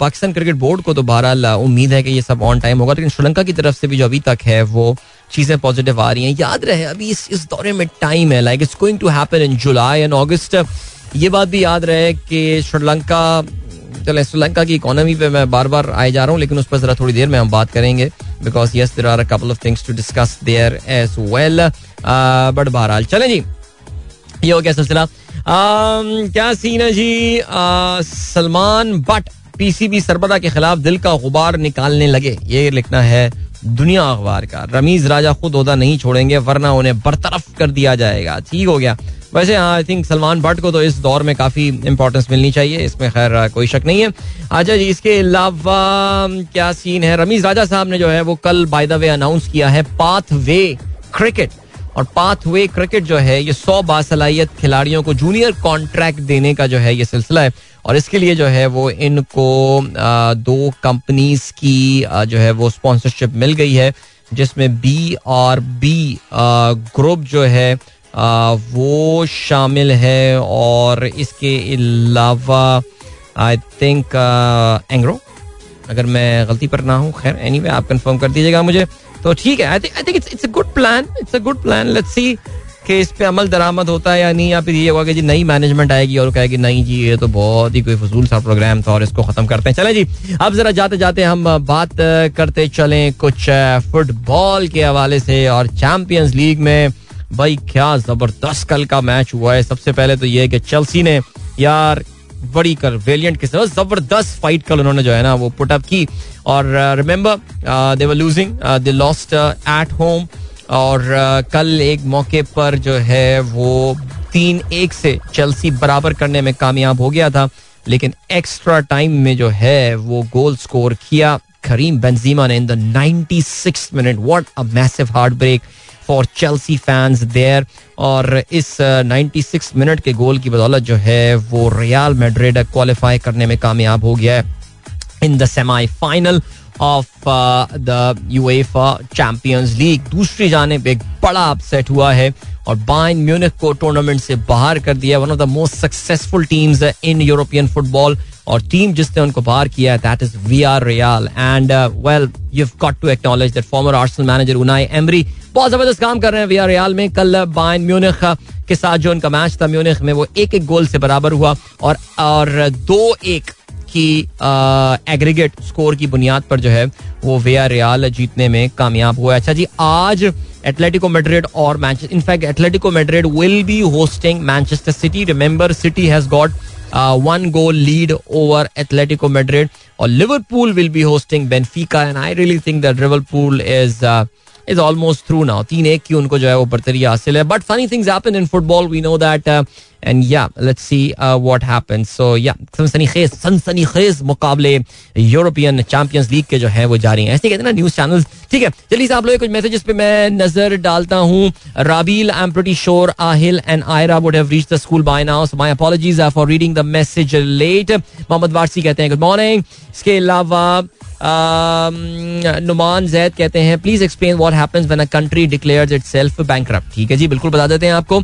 पाकिस्तान क्रिकेट बोर्ड को तो बहरहाल उम्मीद है कि ये सब ऑन टाइम होगा। लेकिन श्रीलंका की तरफ से भी जो अभी तक है वो चीज़ें पॉजिटिव आ रही हैं। याद रहे अभी इस दौरे में टाइम है, like it's going to happen in July and August. ये बात भी याद रहे कि श्रीलंका, चले श्रीलंका की इकोनॉमी पे मैं बार बार आए जा रहा हूँ लेकिन उस पर ज़रा थोड़ी देर में हम बात करेंगे because yes there are a couple of things to discuss there as well. But बहरहाल चलें जी, ये हो गया सिलसिला। क्या सीन है जी। सलमान बट पीसीबी सरबरा के खिलाफ दिल का गुबार निकालने लगे, ये लिखना है दुनिया अखबार का। रमीज राजा खुद ओहदा नहीं छोड़ेंगे वरना उन्हें बरतरफ कर दिया जाएगा। ठीक हो गया। वैसे आई थिंक सलमान बट को तो इस दौर में काफी इंपॉर्टेंस मिलनी चाहिए, इसमें खैर कोई शक नहीं है। अच्छा जी, इसके अलावा क्या सीन है, रमीज राजा साहब ने जो है वो कल बाय द वे अनाउंस किया है पाथवे क्रिकेट, और पाथवे क्रिकेट जो है ये 100 बासलाहियत खिलाड़ियों को जूनियर कॉन्ट्रैक्ट देने का जो है ये सिलसिला है। और इसके लिए जो है वो इनको 2 कंपनीज की जो है वो स्पॉन्सरशिप मिल गई है, जिसमें BRB ग्रुप जो है वो शामिल है और इसके अलावा आई थिंक एंग्रो, अगर मैं गलती पर ना हूँ। खैर एनीवे आप कंफर्म कर दीजिएगा मुझे, तो ठीक है। I think it's a good plan, let's see कि इस पे अमल दरामद होता है या नहीं, या फिर ये होगा कि जी नई मैनेजमेंट आएगी और कहेगी नहीं जी ये तो बहुत ही कोई फजूल सा प्रोग्राम था और इसको ख़त्म करते हैं। चलें जी, अब ज़रा जाते जाते हम बात करते चलें कुछ फुटबॉल के हवाले से। और चैम्पियंस लीग में भाई क्या ज़बरदस्त कल का मैच हुआ है। सबसे पहले तो ये कि चेल्सी ने यार बड़ी कर वेलियंट के साथ जबरदस्त फाइट कल उन्होंने जो है ना वो पुट अप की। और remember they were losing, they lost at home, और कल एक मौके पर जो है वो 3-1 से चेल्सी बराबर करने में कामयाब हो गया था। लेकिन एक्स्ट्रा टाइम में जो है वो गोल स्कोर किया करीम बेंजीमा ने in the 96th minute. What a massive heart break for Chelsea fans there. और इस 96 मिनट के गोल की बदौलत जो है वो रियल मैड्रिड क्वालिफाई करने में कामयाब हो गया है in the semi final of the UEFA champions league. दूसरी जानिब एक बड़ा अपसेट हुआ है और बायर्न म्यूनिख को टूर्नामेंट से बाहर कर दिया। One of the most successful teams in European football, और टीम जिसने उनको बाहर किया है that is Villarreal. And well you have got to acknowledge that former Arsenal manager Unai Emery बहुत जबरदस्त काम कर रहे हैं वियारियल में। कल बायर्न म्यूनिख के साथ जो उनका मैच था म्यूनिख में वो 1-1 गोल से बराबर हुआ और 2-1 की एग्रीगेट स्कोर की बुनियाद पर जो है वो वियारियल जीतने में कामयाब हुआ। अच्छा जी, आज एटलेटिको मैड्रिड और Manchester, in fact Atletico Madrid will be hosting Manchester City. Remember City has got 1 goal lead over Atletico Madrid, or Liverpool will be hosting Benfica, and I really think that Liverpool is almost through now. 3-1 की उनको जो है वो बरतरी हासिल है. But funny things happen in football, we know that, and yeah, let's see what happens. So yeah, सनसनीखेज मुकाबले European Champions League के जो है वो जारी हैं. ऐसे कहते हैं ना न्यूज़ चैनल्स. ठीक है, चलिए आप लोगों के कुछ मैसेजेस पे मैं नजर डालता हूँ. Rabeel, I am pretty sure Aahil and Ayra would have reached the school by now, so my apologies for reading the message late. Mohammad Warsi कहते हैं गुड मॉर्निंग. इसके अलावा नुमान जैद कहते हैं please explain what happens when a country declares itself bankrupt. ठीक है जी, बिल्कुल बता देते हैं आपको.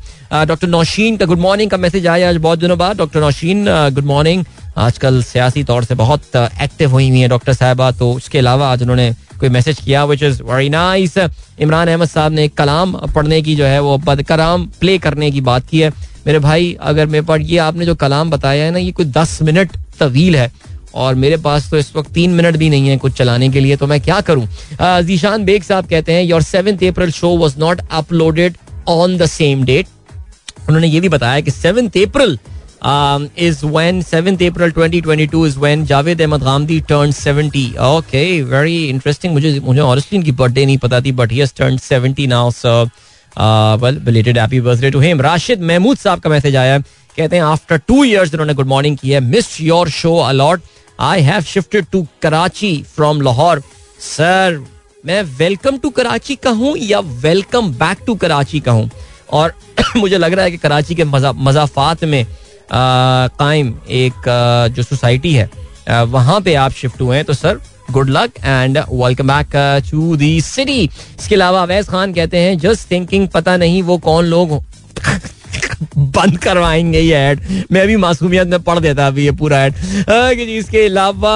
डॉक्टर नौशीन का गुड मॉर्निंग का मैसेज आया आज बहुत दिनों बाद. Doctor Nausheen good morning. आजकल सियासी तौर से बहुत एक्टिव हुई हुई हैं डॉक्टर साहिबा, तो उसके अलावा आज उन्होंने कोई मैसेज किया which is very nice. Imran Ahmed साहब ने कलाम पढ़ने की जो है वो बदकराम प्ले करने की बात की है. मेरे भाई अगर मेरे पास ये आपने जो कलाम बताया है ना, ये कोई 10 मिनट तवील है और मेरे पास तो इस वक्त 3 मिनट भी नहीं है कुछ चलाने के लिए, तो मैं क्या करूँ. जीशान बेग साहब कहते हैं your 7th April show was not uploaded on the same date. उन्होंने ये भी बताया कि 7th April is when 7th April 2022 is when Javed Ahmed Ghamdi turned 70. Okay, very interesting. मुझे honestly इनकी बर्थडे नहीं पता थी, but he has turned 70 now, so well, belated happy birthday to him. Rashid Mahmood साहब का मैसेज आया है, कहते हैं after 2 years इन्होंने गुड मॉर्निंग किया. Missed your show a lot. I have shifted to Karachi from Lahore. Sir मैं वेलकम टू कराची का हूँ या वेलकम बैक टू कराची का हूँ, और मुझे लग रहा है कि कराची के मजाफात में कायम एक जो सोसाइटी है वहाँ पे आप शिफ्ट हुए हैं, तो sir good luck and welcome back to the city. इसके अलावा अवैस खान कहते हैं जस्ट थिंकिंग पता नहीं वो कौन लोग बंद करवाएंगे ये ऐड. मैं भी मासूमियत में पढ़ देता अभी ये पूरा ऐड. इसके अलावा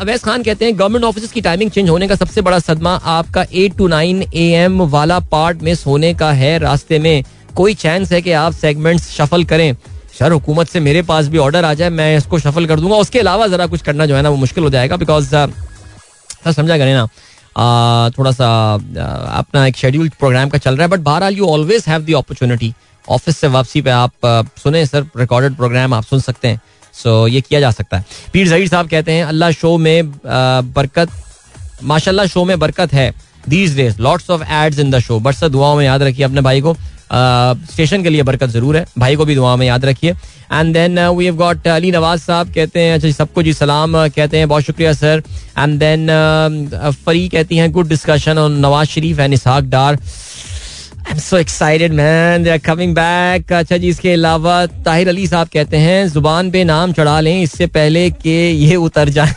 अवैस खान कहते हैं गवर्नमेंट ऑफिस की टाइमिंग चेंज होने का सबसे बड़ा सदमा आपका 8 to 9 AM वाला पार्ट मिस होने का है. रास्ते में कोई चांस है कि आप सेगमेंट्स शफल करें? सर हुकूमत से मेरे पास भी ऑर्डर आ जाए, मैं इसको शफल कर दूंगा. उसके अलावा ज़रा कुछ करना जो है ना वो मुश्किल हो जाएगा, बिकॉज सर समझा करें ना, थोड़ा सा अपना एक शेड्यूल प्रोग्राम का चल रहा है, बट बहरहाल you always have the opportunity office से वापसी पे आप सुने. सर रिकॉर्डेड प्रोग्राम आप सुन सकते हैं, सो ये किया जा सकता है. पीर जहीर साहब कहते हैं अल्लाह शो में बरकत, माशाल्लाह शो में बरकत है these days, lots of ads in the show, but sir दुआओं में याद रखिए अपने भाई को. स्टेशन के लिए बरकत जरूर है, भाई को भी दुआ में याद रखिए. And then we have got Ali Nawaz साहब कहते हैं अच्छा सबको जी सलाम कहते हैं बहुत शुक्रिया सर. एंड देन फरी कहती हैं good discussion on Nawaz Sharif and Ishaq Dar. I am so excited man, they are coming back. अच्छा जी, इसके अलावा ताहिर अली साहब कहते हैं जुबान पे नाम चढ़ा लें इससे पहले कि ये उतर जाए.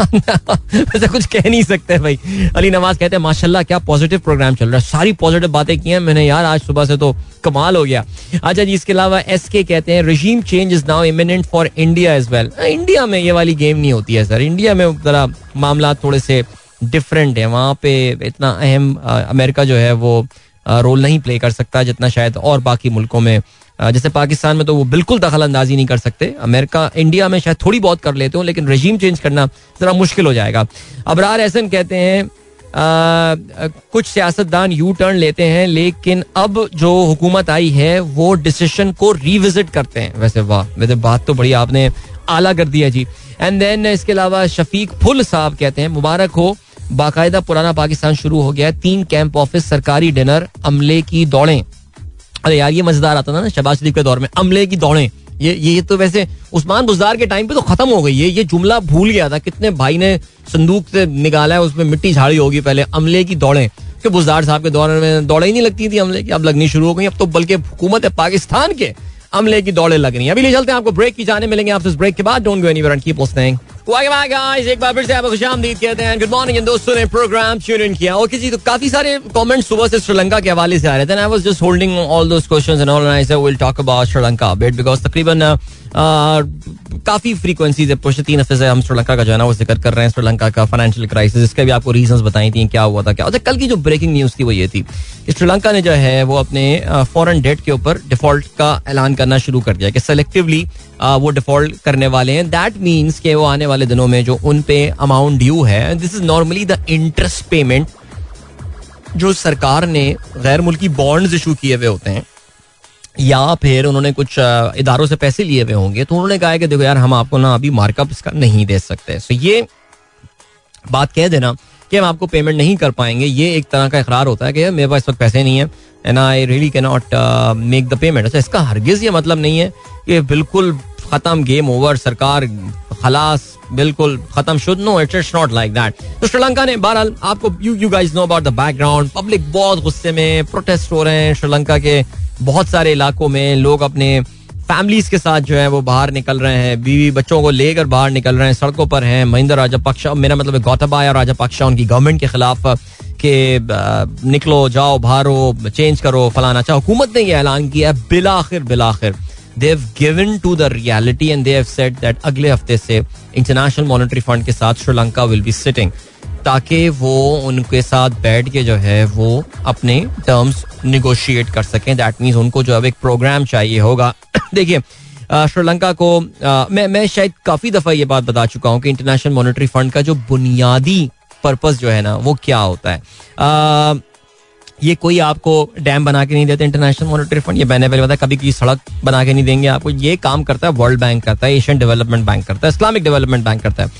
वैसे कुछ कह नहीं सकते भाई. अली नवाज कहते हैं माशाल्लाह क्या पॉजिटिव प्रोग्राम चल रहा है, सारी पॉजिटिव बातें की हैं मैंने यार आज सुबह से, तो कमाल हो गया. अच्छा जी, इसके अलावा एसके कहते हैं regime change is now imminent for India as well. India में ये वाली गेम नहीं होती है सर, इंडिया में जरा मामला थोड़े से डिफरेंट है, वहाँ पे इतना अहम अमेरिका जो है वो रोल नहीं प्ले कर सकता जितना शायद और बाकी मुल्कों में, जैसे पाकिस्तान में तो वो बिल्कुल दखल अंदाजी नहीं कर सकते, अमेरिका इंडिया में शायद थोड़ी बहुत कर लेते हो, लेकिन रजीम चेंज करना ज़रा मुश्किल हो जाएगा. अबरार एहसन कहते हैं कुछ सियासतदान यू टर्न लेते हैं लेकिन अब जो हुकूमत आई है वो डिसीशन को रीविजिट करते हैं. वैसे वाह, वैसे बात तो बड़ी आपने आला कर दिया जी. एंड देन इसके अलावा शफीक फुल साहब कहते हैं मुबारक हो, बाकायदा पुराना पाकिस्तान शुरू हो गया है, 3 कैंप ऑफिस, सरकारी डिनर, अमले की दौड़ें. अरे यार ये मजेदार आता था ना शहबाज शरीफ के दौर में, अमले की दौड़ें. ये तो वैसे उस्मान बुज़दार के टाइम पे तो खत्म हो गई है, ये जुमला भूल गया था कितने भाई ने संदूक से निकाला है, उसमें मिट्टी झाड़ी होगी पहले, अमले की दौड़ें. कि बुज़दार साहब के दौर में दौड़ें ही नहीं लगती थी अमले की, अब लगनी शुरू हो गई, अब तो बल्कि हुकूमत पाकिस्तान के अमले की दौड़ें लग रही है. अभी ले चलते हैं आपको ब्रेक की, जाने मिलेंगे आपसे इस ब्रेक के बाद. Don't go anywhere and keep listening. एक बार फिर से आपको खुशामदीद कहते हैं, गुड मॉर्निंग. दोस्तों ने प्रोग्राम ट्यून इन किया. ओके जी, तो काफी सारे कमेंट सुबह से श्रीलंका के हवाले से आ रहे थे. I was just holding all those questions and all and I said we will talk about Sri Lanka bit because तकरीबन काफी फ्रीक्वेंसी से पुश्तीन हफ्ते से हम श्रीलंका का जो है ना वो जिक्र कर रहे हैं, श्रीलंका का फाइनेंशियल क्राइसिस, इसके भी आपको रीजंस बताई थी क्या हुआ था क्या. अच्छा, कल की जो ब्रेकिंग न्यूज थी वो ये थी, श्रीलंका ने जो है वो अपने फॉरेन डेट के ऊपर डिफॉल्ट का ऐलान करना शुरू कर दिया कि सेलेक्टिवली वो डिफॉल्ट करने वाले हैं. दैट मीन्स के वो आने वाले दिनों में जो उन पे अमाउंट ड्यू है, this is normally the interest payment जो सरकार ने गैर मुल्की बॉन्ड्स इशू किए हुए होते हैं या फिर उन्होंने कुछ इदारों से पैसे लिए हुए होंगे, तो उन्होंने कहा है कि देखो यार हम आपको ना अभी मार्कअप इसका नहीं दे सकते. सो ये बात कह देना कि हम आपको पेमेंट नहीं कर पाएंगे, ये एक तरह का इकरार होता है कि मेरे पास इस वक्त पैसे नहीं है and I really can not make the payment. अच्छा, इसका हरगिज़ ये मतलब नहीं है कि बिल्कुल खत्म, गेम ओवर, सरकार खलास, बिल्कुल खत्म should. No, it's not like that. तो श्रीलंका ने बहरहाल आपको you guys know about the background, public बहुत गुस्से में, प्रोटेस्ट हो रहे हैं श्रीलंका के बहुत सारे इलाकों में, लोग अपने फैमिलीज के साथ जो है वो बाहर निकल रहे हैं, बीवी बच्चों को लेकर बाहर निकल रहे हैं, सड़कों पर हैं. महिंदा राजापक्ष, मेरा मतलब गौताबाया राजापक्ष, उनकी गवर्नमेंट के खिलाफ के निकलो जाओ भारो चेंज करो फलाना. अच्छा, हुकूमत ने यह ऐलान किया है बिलाखिर they have given to the reality and they have said that अगले हफ्ते से इंटरनेशनल मॉनेटरी फंड के साथ श्रीलंका विल बी सिटिंग, ताकि वो उनके साथ बैठ के जो है वो अपने टर्म्स निगोशिएट कर सकें. दैट मीन्स उनको जो अब एक प्रोग्राम चाहिए होगा. देखिए श्रीलंका को मैं शायद काफ़ी दफ़ा ये बात बता चुका हूँ कि इंटरनेशनल मॉनेटरी फंड का जो बुनियादी पर्पस जो है ना वो क्या होता है. ये कोई आपको डैम बना के नहीं देते इंटरनेशनल मॉनेटरी फंड, ये मैंने पहले बताया. कभी कोई सड़क बना के नहीं देंगे आपको. ये काम करता है वर्ल्ड बैंक करता है, एशियन डेवलपमेंट बैंक करता है, इस्लामिक डेवलपमेंट बैंक करता है.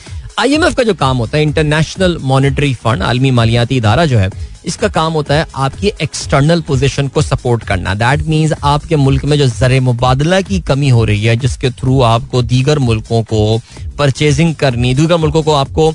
IMF का जो काम होता है, इंटरनेशनल मॉनेटरी फंड आलमी मालियाती इदारा जो है, इसका काम होता है आपकी एक्सटर्नल पोजीशन को सपोर्ट करना. दैट मीन्स आपके मुल्क में जो ज़र मुबादला की कमी हो रही है, जिसके थ्रू आपको दीगर मुल्कों को परचेजिंग करनी, दीगर मुल्कों को आपको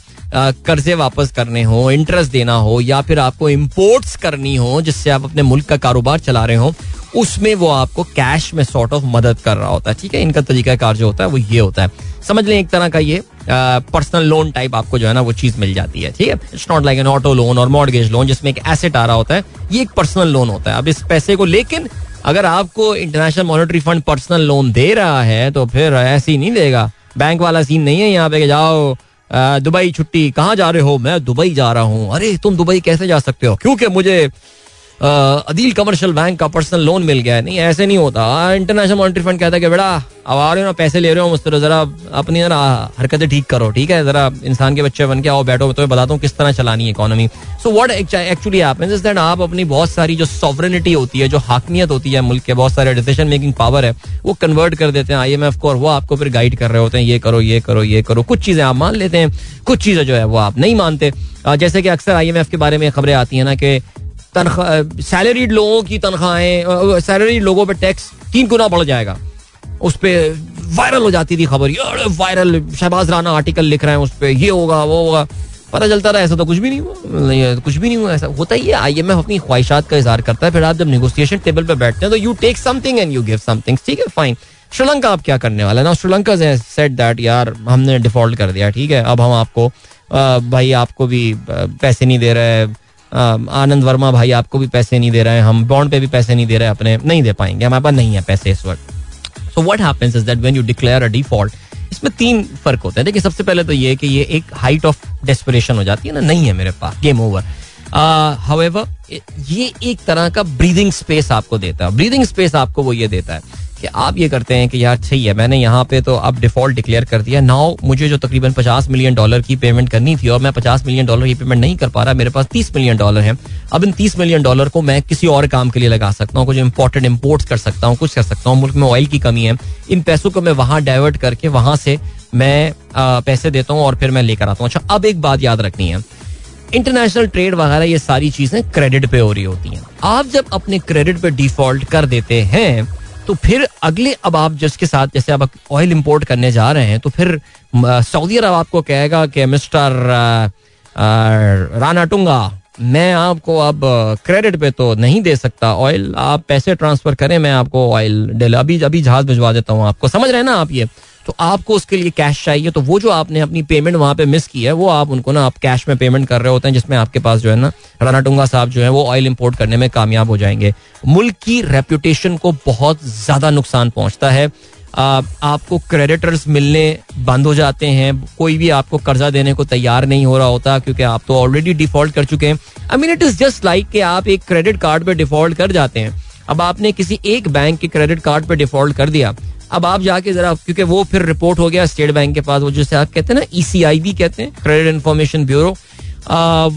कर्जे वापस करने हो, इंटरेस्ट देना हो, या फिर आपको इम्पोर्ट्स करनी हो जिससे आप अपने मुल्क का कारोबार चला रहे हो, उसमें वो आपको कैश में सॉर्ट ऑफ मदद कर रहा होता है. ठीक है, इनका तरीकाकार जो होता है वो ये होता है. समझ लें एक तरह का ये पर्सनल लोन टाइप आपको जो है ना वो चीज़ मिल जाती है. ठीक है, it's not like an auto loan और मॉर्गेज लोन जिसमें एक एसेट आ रहा होता है, ये एक पर्सनल लोन होता है. अब इस पैसे को, लेकिन अगर आपको international monetary fund personal loan दे रहा है तो फिर ऐसे ही नहीं देगा. बैंक वाला सीन नहीं है यहाँ पे कि जाओ दुबई छुट्टी, कहाँ जा रहे हो? मैं दुबई जा रहा हूँ. अरे तुम दुबई कैसे जा सकते हो? क्योंकि मुझे अदील कमर्शियल बैंक का पर्सनल लोन मिल गया है. नहीं, ऐसे नहीं होता. इंटरनेशनल मॉनेटरी फंड कहता है कि बेटा अब आ रहे हो ना, पैसे ले रहे हो मुझसे, जरा अपनी हरकतें ठीक करो. ठीक है, जरा इंसान के बच्चे बन के आओ, बैठो, तुम्हें बताता हूँ किस तरह चलानी है economy. So what actually happens is that आप अपनी बहुत सारी जो सॉवरेनिटी होती है, जो हाकमियत होती है मुल्क के, बहुत सारे डिसीजन मेकिंग पावर है, वो कन्वर्ट कर देते हैं IMF को, और वो आपको फिर गाइड कर रहे होते हैं, ये करो ये करो ये करो. कुछ चीज़ें आप मान लेते हैं, कुछ चीज़ें जो है वो आप नहीं मानते. जैसे कि अक्सर IMF के बारे में खबरें आती हैं ना कि सैलरीड लोगों की तनख्वाहें, सैलरीड लोगों पे टैक्स 3 गुना बढ़ जाएगा. उस पर वायरल हो जाती थी खबर, ये वायरल शहबाज राना आर्टिकल लिख रहे हैं, उस पर ये होगा वो होगा. पता चलता रहा ऐसा तो कुछ भी नहीं हुआ, कुछ भी नहीं हुआ. ऐसा होता ही है. IMF अपनी ख्वाहिशात का इजहार करता है, फिर आप जब नेगोशिएशन टेबल पर बैठते हैं तो you take something and you give something. ठीक है, फाइन. श्रीलंका आप क्या करने वाला है ना? श्रीलंका सेड दैट यार हमने डिफॉल्ट कर दिया. ठीक है, अब हम आपको भाई आपको भी पैसे नहीं दे रहे, आनंद वर्मा भाई आपको भी पैसे नहीं दे रहे हैं, हम बॉन्ड पे भी पैसे नहीं दे रहे, अपने नहीं दे पाएंगे, हमारे पास नहीं है पैसे इस वक्त. So what happens is that when you declare a default, इसमें 3 फर्क होते हैं. देखिए, सबसे पहले तो ये कि ये एक हाइट ऑफ डेस्परेशन हो जाती है ना, नहीं है मेरे पास, गेम ओवर. हाउएवर ये एक तरह का ब्रीदिंग स्पेस आपको देता है. ब्रीदिंग स्पेस आपको वो ये देता है कि आप ये करते हैं कि यार सही है, मैंने यहाँ पे तो अब डिफॉल्ट डिक्लेयर कर दिया. नाउ मुझे जो तकरीबन $50 मिलियन की पेमेंट करनी थी और मैं $50 मिलियन की पेमेंट नहीं कर पा रहा, मेरे पास $30 मिलियन है. अब इन $30 मिलियन को मैं किसी और काम के लिए लगा सकता हूँ, कुछ इंपॉर्टेंट इम्पोर्ट्स कर सकता हूँ, कुछ कर सकता हूँ. मुल्क में ऑयल की कमी है, इन पैसों को मैं वहाँ डाइवर्ट करके वहाँ से मैं पैसे देता हूँ और फिर मैं लेकर आता हूँ. अच्छा, अब एक बात याद रखनी है, इंटरनेशनल ट्रेड वगैरह ये सारी चीज़ें क्रेडिट पे हो रही होती हैं. आप जब अपने क्रेडिट पे डिफॉल्ट कर देते हैं तो फिर अगले, अब आप जिसके साथ, जैसे आप ऑयल इंपोर्ट करने जा रहे हैं तो फिर सऊदी अरब आपको कहेगा कि मिस्टर राना टुंगा, मैं आपको अब क्रेडिट पे तो नहीं दे सकता ऑयल, आप पैसे ट्रांसफ़र करें, मैं आपको ऑयल अभी जहाज़ भिजवा देता हूँ आपको. समझ रहे हैं ना आप? ये तो आपको उसके लिए कैश चाहिए, तो वो जो आपने अपनी पेमेंट वहाँ पे मिस की है वो आप उनको ना आप कैश में पेमेंट कर रहे होते हैं, जिसमें आपके पास जो है ना रानाटुंगा साहब जो है वो ऑयल इंपोर्ट करने में कामयाब हो जाएंगे. मुल्क की रेप्यूटेशन को बहुत ज़्यादा नुकसान पहुँचता है. आपको क्रेडिटर्स मिलने बंद हो जाते हैं, कोई भी आपको कर्जा देने को तैयार नहीं हो रहा होता क्योंकि आप तो ऑलरेडी डिफॉल्ट कर चुके हैं. I mean it is just like कि आप एक क्रेडिट कार्ड पर डिफॉल्ट कर जाते हैं. अब आपने किसी एक बैंक के क्रेडिट कार्ड पर डिफॉल्ट कर दिया, अब आप जाके जरा, क्योंकि वो फिर रिपोर्ट हो गया स्टेट बैंक के पास, वो जिसे आप कहते हैं ना ECIB कहते हैं, क्रेडिट इंफॉर्मेशन ब्यूरो,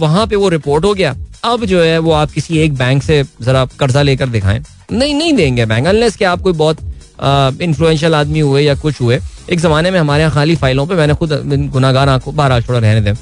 वहाँ पे वो रिपोर्ट हो गया. अब जो है वो आप किसी एक बैंक से जरा कर्जा लेकर दिखाएं, नहीं देंगे बैंक, अनलेस कि आप कोई बहुत इन्फ्लुएंशियल आदमी हुए या कुछ हुए. एक ज़माने में हमारे यहाँ खाली फाइलों पर, मैंने खुद गुनाहगार आंखों बाहर छोड़ा रहने दें,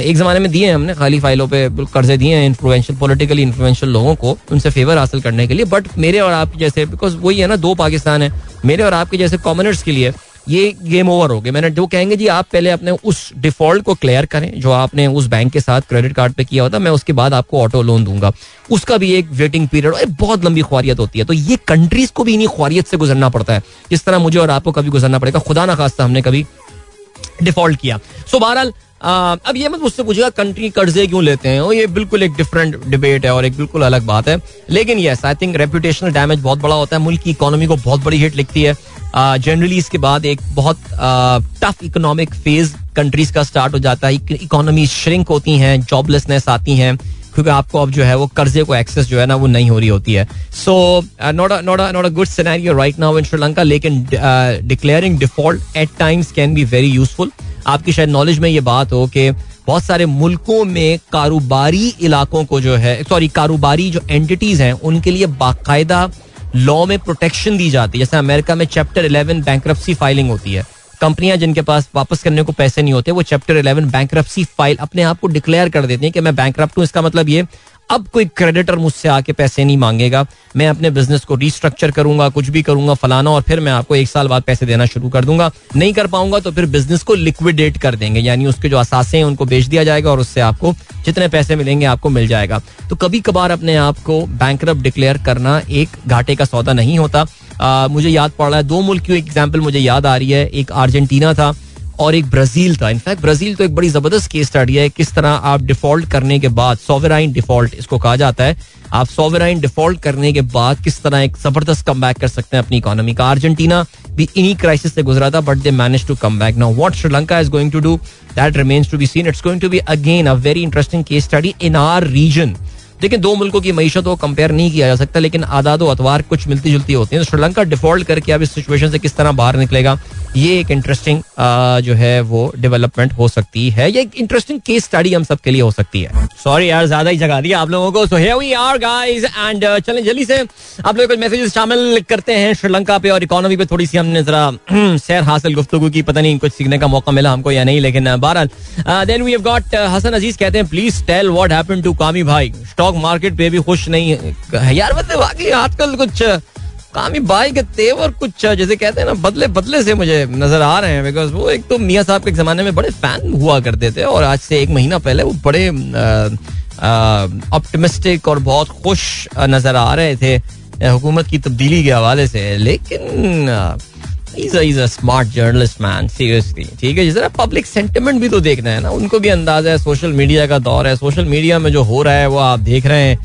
एक ज़माने में दिए हैं हमने खाली फाइलों पर कर्जे दिए हैं इन्फ्लुएंशियल, पॉलिटिकली इन्फ्लुएंशियल लोगों को, उनसे फेवर हासिल करने के लिए. बट मेरे और आप जैसे, बिकॉज वही है ना, दो पाकिस्तान है, मेरे और आपके जैसे कॉमनर्स के लिए ये गेम ओवर हो गए. मैंने वो कहेंगे जी आप पहले अपने उस डिफॉल्ट को क्लियर करें जो आपने उस बैंक के साथ क्रेडिट कार्ड पे किया होता, मैं उसके बाद आपको ऑटो लोन दूंगा. उसका भी एक वेटिंग पीरियड, बहुत लंबी ख्वारियत होती है. तो ये कंट्रीज को भी इन्हीं ख्वारियत से गुजरना पड़ता है, जिस तरह मुझे और आपको कभी गुजरना पड़ेगा खुदा ना खास्ता हमने कभी डिफॉल्ट किया. सो बहरहाल अब ये मत मुझसे पूछेगा कंट्री कर्जे क्यों लेते हैं, और ये बिल्कुल एक डिफरेंट डिबेट है और एक बिल्कुल अलग बात है. लेकिन yes I think reputational damage बहुत बड़ा होता है, मुल्क की इकोनॉमी को बहुत बड़ी हिट लिखती है. जनरली इसके बाद एक बहुत टफ इकोनॉमिक फेज कंट्रीज का स्टार्ट हो जाता है. इकोनॉमी श्रिंक होती हैं, जॉबलेसनेस आती हैं, क्योंकि आपको अब जो है वो कर्जे को एक्सेस जो है ना वो नहीं हो रही होती है. So not a good scenario right now in Sri Lanka. लेकिन declaring default at times can be very useful. आपकी शायद नॉलेज में ये बात हो कि बहुत सारे मुल्कों में कारोबारी इलाकों को जो है कारोबारी जो एंटिटीज हैं उनके लिए बाकायदा लॉ में प्रोटेक्शन दी जाती है. जैसे अमेरिका में चैप्टर 11 बैंक्रप्सी फाइलिंग होती है. कंपनियां जिनके पास वापस करने को पैसे नहीं होते वो चैप्टर 11 बैंक्रप्सी फाइल अपने आप को डिक्लेयर कर देती हैं कि मैं बैंक्रप्ट हूं. इसका मतलब ये अब कोई क्रेडिटर मुझसे आके पैसे नहीं मांगेगा, मैं अपने बिजनेस को रीस्ट्रक्चर करूंगा, कुछ भी करूंगा फलाना, और फिर मैं आपको एक साल बाद पैसे देना शुरू कर दूंगा. नहीं कर पाऊंगा तो फिर बिजनेस को लिक्विडेट कर देंगे, यानी उसके जो असासे हैं उनको बेच दिया जाएगा और उससे आपको जितने पैसे मिलेंगे आपको मिल जाएगा. तो कभी कभार अपने आप को बैंकरप्ट डिक्लेयर करना एक घाटे का सौदा नहीं होता. मुझे याद पड़ रहा है दो मुल्क की एग्जाम्पल मुझे याद आ रही है, एक अर्जेंटीना था और एक ब्राजील था. इनफैक्ट ब्राजील तो एक बड़ी जबरदस्त केस स्टडी है किस तरह आप डिफॉल्ट करने के बाद, सॉवरेन डिफॉल्ट इसको कहा जाता है, आप सॉवरेन डिफॉल्ट करने के बाद किस तरह एक जबरदस्त कमबैक कर सकते हैं अपनी इकोनॉमी का. अर्जेंटीना भी इन्हीं क्राइसिस से गुजरा था but they manage to come back. Now what Sri Lanka is going to do that remains to be seen. It's going to be again a very interesting case study in our region. लेकिन दो मुल्कों की मीशत को कंपेयर नहीं किया जा सकता, लेकिन आदाद अतवार कुछ मिलती जुलती होती हैं. तो श्रीलंका डिफॉल्ट करके अब इस सिचुएशन से किस तरह बाहर निकलेगा, ये एक इंटरेस्टिंग जो है वो डेवलपमेंट हो सकती है, ये एक इंटरेस्टिंग केस स्टडी हम सब के लिए हो सकती है. सॉरी यार ज्यादा ही जगा दिया आप लोगों को. So here we are guys and चलें जल्दी से आप लोग कुछ मैसेजेस शामिल करते हैं. श्रीलंका पे और इकोनॉमी पे थोड़ी सी हमने जरा सैर हासिल गुफ्तगू की, पता नहीं कुछ सीखने का मौका मिला हमको या नहीं, लेकिन बहरहाल. Then we have got Hasan Aziz कहते हैं please tell what happened to Kami भाई, स्टॉक मार्केट पे भी खुश नहीं है यार. मतलब वाकई आजकल कुछ कामी भाई के तेवर कुछ जैसे कहते हैं ना बदले बदले से मुझे नजर आ रहे हैं. बिकॉज वो एक तो मियाँ साहब के जमाने में बड़े फैन हुआ करते थे और आज से एक महीना पहले वो बड़े ऑप्टिमिस्टिक और बहुत खुश नजर आ रहे थे हुकूमत की तब्दीली के हवाले से. लेकिन is a smart journalist man seriously. ठीक है, जिस तरह पब्लिक सेंटिमेंट भी तो देखना है ना, उनको भी अंदाजा है सोशल मीडिया का दौर है, सोशल मीडिया में जो हो रहा है वो आप देख रहे हैं,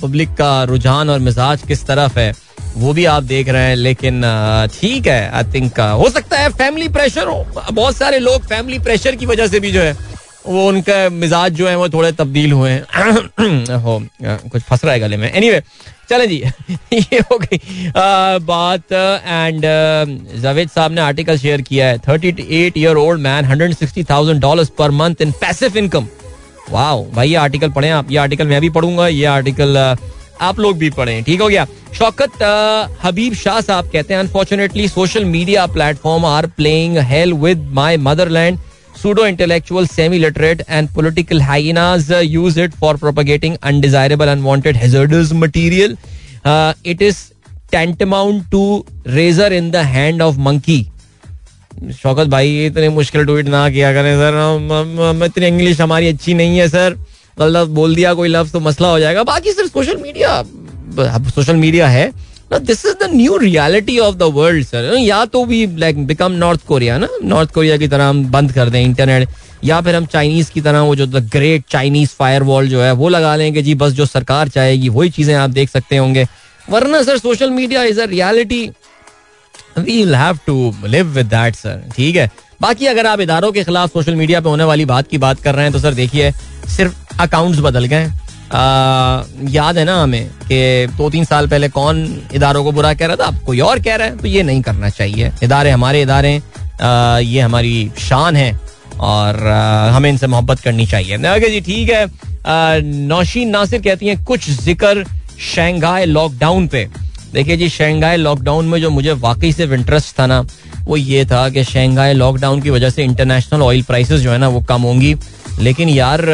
पब्लिक का रुझान और मिजाज किस तरफ है वो भी आप देख रहे हैं. लेकिन ठीक है, आई थिंक हो सकता है फैमिली प्रेशर हो, बहुत सारे लोग फैमिली प्रेशर की वजह से भी जो है वो उनका मिजाज जो है वो थोड़े तब्दील हुए हैं. हो कुछ फंस रहा है गले में. एनीवे चलें जी, ये हो गई बात. एंड जावेद साहब ने आर्टिकल शेयर किया है 38-year-old मैन $160,000 पर month in passive income. Wow भाई, ये आर्टिकल पढ़ें आप, ये आर्टिकल मैं भी पढ़ूंगा, ये आर्टिकल आप लोग भी पढ़ें. ठीक हो गया. शौकत हबीब शाह साहब कहते हैं unfortunately social media platform are playing hell with my motherland. Pseudo intellectual, semi literate and political hyenas use it for propagating undesirable, unwanted, hazardous material. It is tantamount to razor in the hand of monkey. Shaukat भाई इतने मुश्किल ट्वीट ना किया करें सर, हम इतनी इंग्लिश हमारी अच्छी नहीं है सर, गलत बोल दिया कोई लफ्ज तो मसला हो जाएगा. बाकी सर सोशल मीडिया है ना, this is the new reality of the world sir. या तो we like become North Korea ना, नॉर्थ कोरिया की तरह हम बंद कर दें इंटरनेट, या फिर हम चाइनीज की तरह वो जो द ग्रेट चाइनीज फायरवॉल जो है वो लगा लें कि जी बस जो सरकार चाहेगी वही चीजें आप देख सकते होंगे. वरना sir social media is a reality, we will have to live with that sir. ठीक है, बाकी अगर आप इदारों के खिलाफ सोशल मीडिया पे होने वाली बात की बात कर रहे हैं तो सर देखिए सिर्फ अकाउंट्स बदल गए. याद है ना हमें कि 2-3 साल पहले कौन इदारों को बुरा कह रहा था, अब कोई और कह रहा है. तो ये नहीं करना चाहिए. इदारे हमारे इदारे ये हमारी शान है और हमें इनसे मोहब्बत करनी चाहिए. ओके जी, ठीक है. नौशीन नासिर कहती हैं कुछ जिक्र शंघाई लॉकडाउन पे. देखिए जी, शंघाई लॉकडाउन में जो मुझे वाकई से इंटरेस्ट था ना वो ये था कि शंघाई लॉकडाउन की वजह से इंटरनेशनल ऑयल प्राइसेस जो है ना वो कम होंगी. लेकिन यार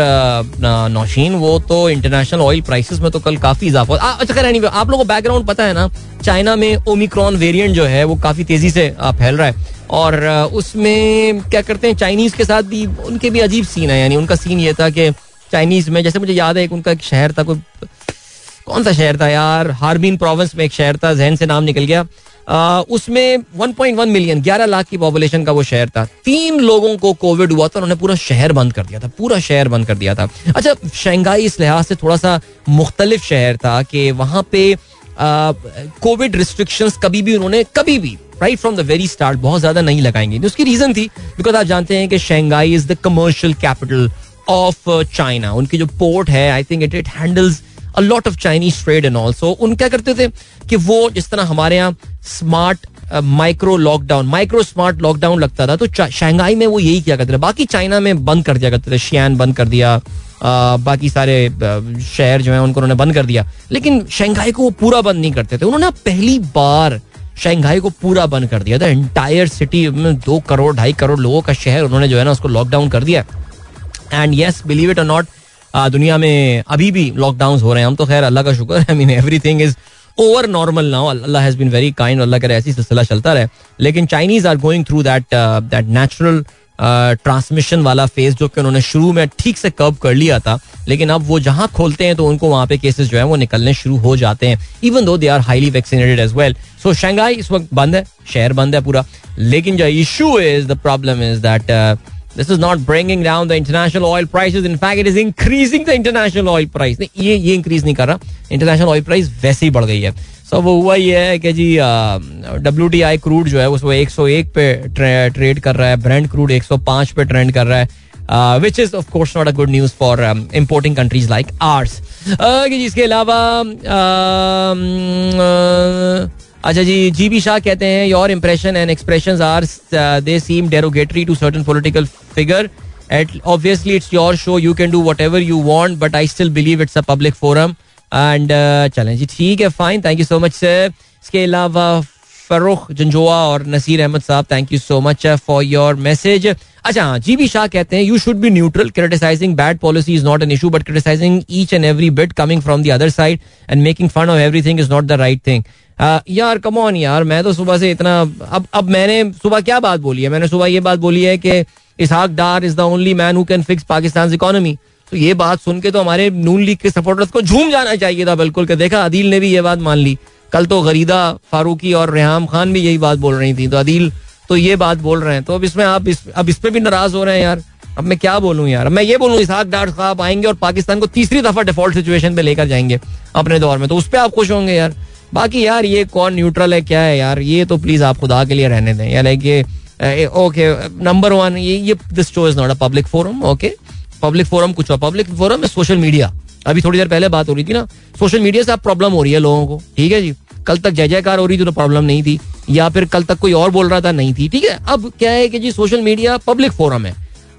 नौशीन, वो तो इंटरनेशनल ऑयल प्राइसेस में तो कल काफी इजाफा हुआ. अच्छा खैर, नहीं आप लोगों को बैकग्राउंड पता है ना, चाइना में ओमिक्रॉन वेरिएंट जो है वो काफी तेजी से फैल रहा है. और उसमें क्या करते हैं चाइनीज़ के साथ भी उनके भी अजीब सीन है. यानी उनका सीन ये था कि चाइनीज़ में जैसे मुझे याद है एक उनका एक शहर था, कोई कौन सा शहर था यार, हार्बिन प्रोविंस में एक शहर था, जहन से नाम निकल गया, उसमें 1.1 मिलियन 11 लाख की पॉपुलेशन का वो शहर था. 3 लोगों को कोविड हुआ था, उन्होंने पूरा शहर बंद कर दिया था, पूरा शहर बंद कर दिया था. अच्छा, शंघाई इस लिहाज से थोड़ा सा मुख्तलिफ शहर था कि वहाँ पे कोविड रिस्ट्रिक्शंस कभी भी उन्होंने कभी भी right from the very start बहुत ज़्यादा नहीं लगाएंगे. उसकी रीज़न थी बिकॉज आप जानते हैं कि Shanghai is the commercial capital of China. उनकी जो पोर्ट है I think it handles a lot of Chinese trade and all. So उन क्या करते थे कि वो जिस तरह हमारे यहाँ smart micro lockdown, micro smart lockdown लगता था, तो शंघाई में वो यही किया करते थे. बाकी चाइना में बंद कर दिया करते थे, शियान बंद कर दिया, बाकी सारे शहर जो है उनको उन्होंने बंद कर दिया, लेकिन शंघाई को वो पूरा बंद नहीं करते थे. उन्होंने पहली बार शंघाई को पूरा बंद कर दिया था. एंटायर सिटी में 2-2.5 करोड़ लोगों का शहर उन्होंने जो है ना उसको लॉकडाउन कर दिया. एंड येस, बिलीव इट और नॉट, दुनिया में अभी भी लॉकडाउन हो रहे हैं. हम तो खैर अल्लाह का शुक्र है, I mean everything is over normal now. Allah has been very kind, अल्लाह करे ऐसी सिलसिला चलता रहे. लेकिन Chinese are going through that natural transmission वाला फेज जो कि उन्होंने शुरू में ठीक से कर्व कर लिया था, लेकिन अब वो जहाँ खोलते हैं तो उनको वहाँ पे केसेस जो है वो निकलने शुरू हो जाते हैं, even though they are highly vaccinated as well. So Shanghai इस वक्त बंद है, शहर बंद है पूरा. लेकिन जो issue is, the problem is that This is not bringing down the international oil prices. In fact, it is increasing the international oil price. नहीं, ये increase नहीं कर रहा. International oil price वैसे ही बढ़ गई है. So वो हुआ ये है कि जी WTI crude जो है उसको 101 पे ट्रेड कर रहा है, Brent crude 105 पे ट्रेंड कर रहा है, which is of course not a good news for importing countries like ours. कि इसके अलावा अच्छा जी, जी बी शाह कहते हैं your impression and expressions are they seem derogatory to certain political figure. Obviously it's your show, you can do whatever you want, but I still believe it's a public forum. And चलें जी, ठीक है, fine, thank you so much sir. इसके अलावा फरूख जंजोआ और नसीर अहमद साहब, thank you so much for your message. अच्छा, जी बी शाह कहते हैं you should be neutral, criticising bad policy is not an issue, but criticising each and every bit coming from the other side and making fun of everything is not the right thing. यार कम ऑन यार, मैं तो सुबह से इतना, अब मैंने सुबह क्या बात बोली है, मैंने सुबह ये बात बोली है कि Ishaq Dar is the only man who can fix Pakistan economy. तो ये बात सुन के तो हमारे नून लीग के सपोर्टर्स को झूम जाना चाहिए था बिल्कुल. के देखा, अदील ने भी ये बात मान ली. कल तो गरीदा फारूकी और रेहम खान भी यही बात बोल रही थी, तो अदील तो ये बात बोल रहे हैं, तो अब इसमें आप अब इस पर भी नाराज हो रहे हैं यार. अब मैं क्या बोलूं यार, मैं ये बोलूं इसहाक डार साहब आएंगे और पाकिस्तान को तीसरी दफा डिफॉल्ट सिचुएशन पे लेकर जाएंगे अपने दौर में, तो उस पर आप खुश होंगे यार. बाकी यार ये कौन न्यूट्रल है, क्या है यार, ये तो प्लीज आप खुदा के लिए रहने दें यार. लाइक ये ओके, नंबर वन, ये this show is not a public forum. Okay, public forum कुछ और, पब्लिक फोरम है सोशल मीडिया. अभी थोड़ी देर पहले बात हो रही थी ना, सोशल मीडिया से आप प्रॉब्लम हो रही है लोगों को, ठीक है जी. कल तक जय जयकार हो रही थी तो प्रॉब्लम नहीं थी, या फिर कल तक कोई और बोल रहा था, नहीं थी, ठीक है. अब क्या है कि जी सोशल मीडिया पब्लिक फोरम है,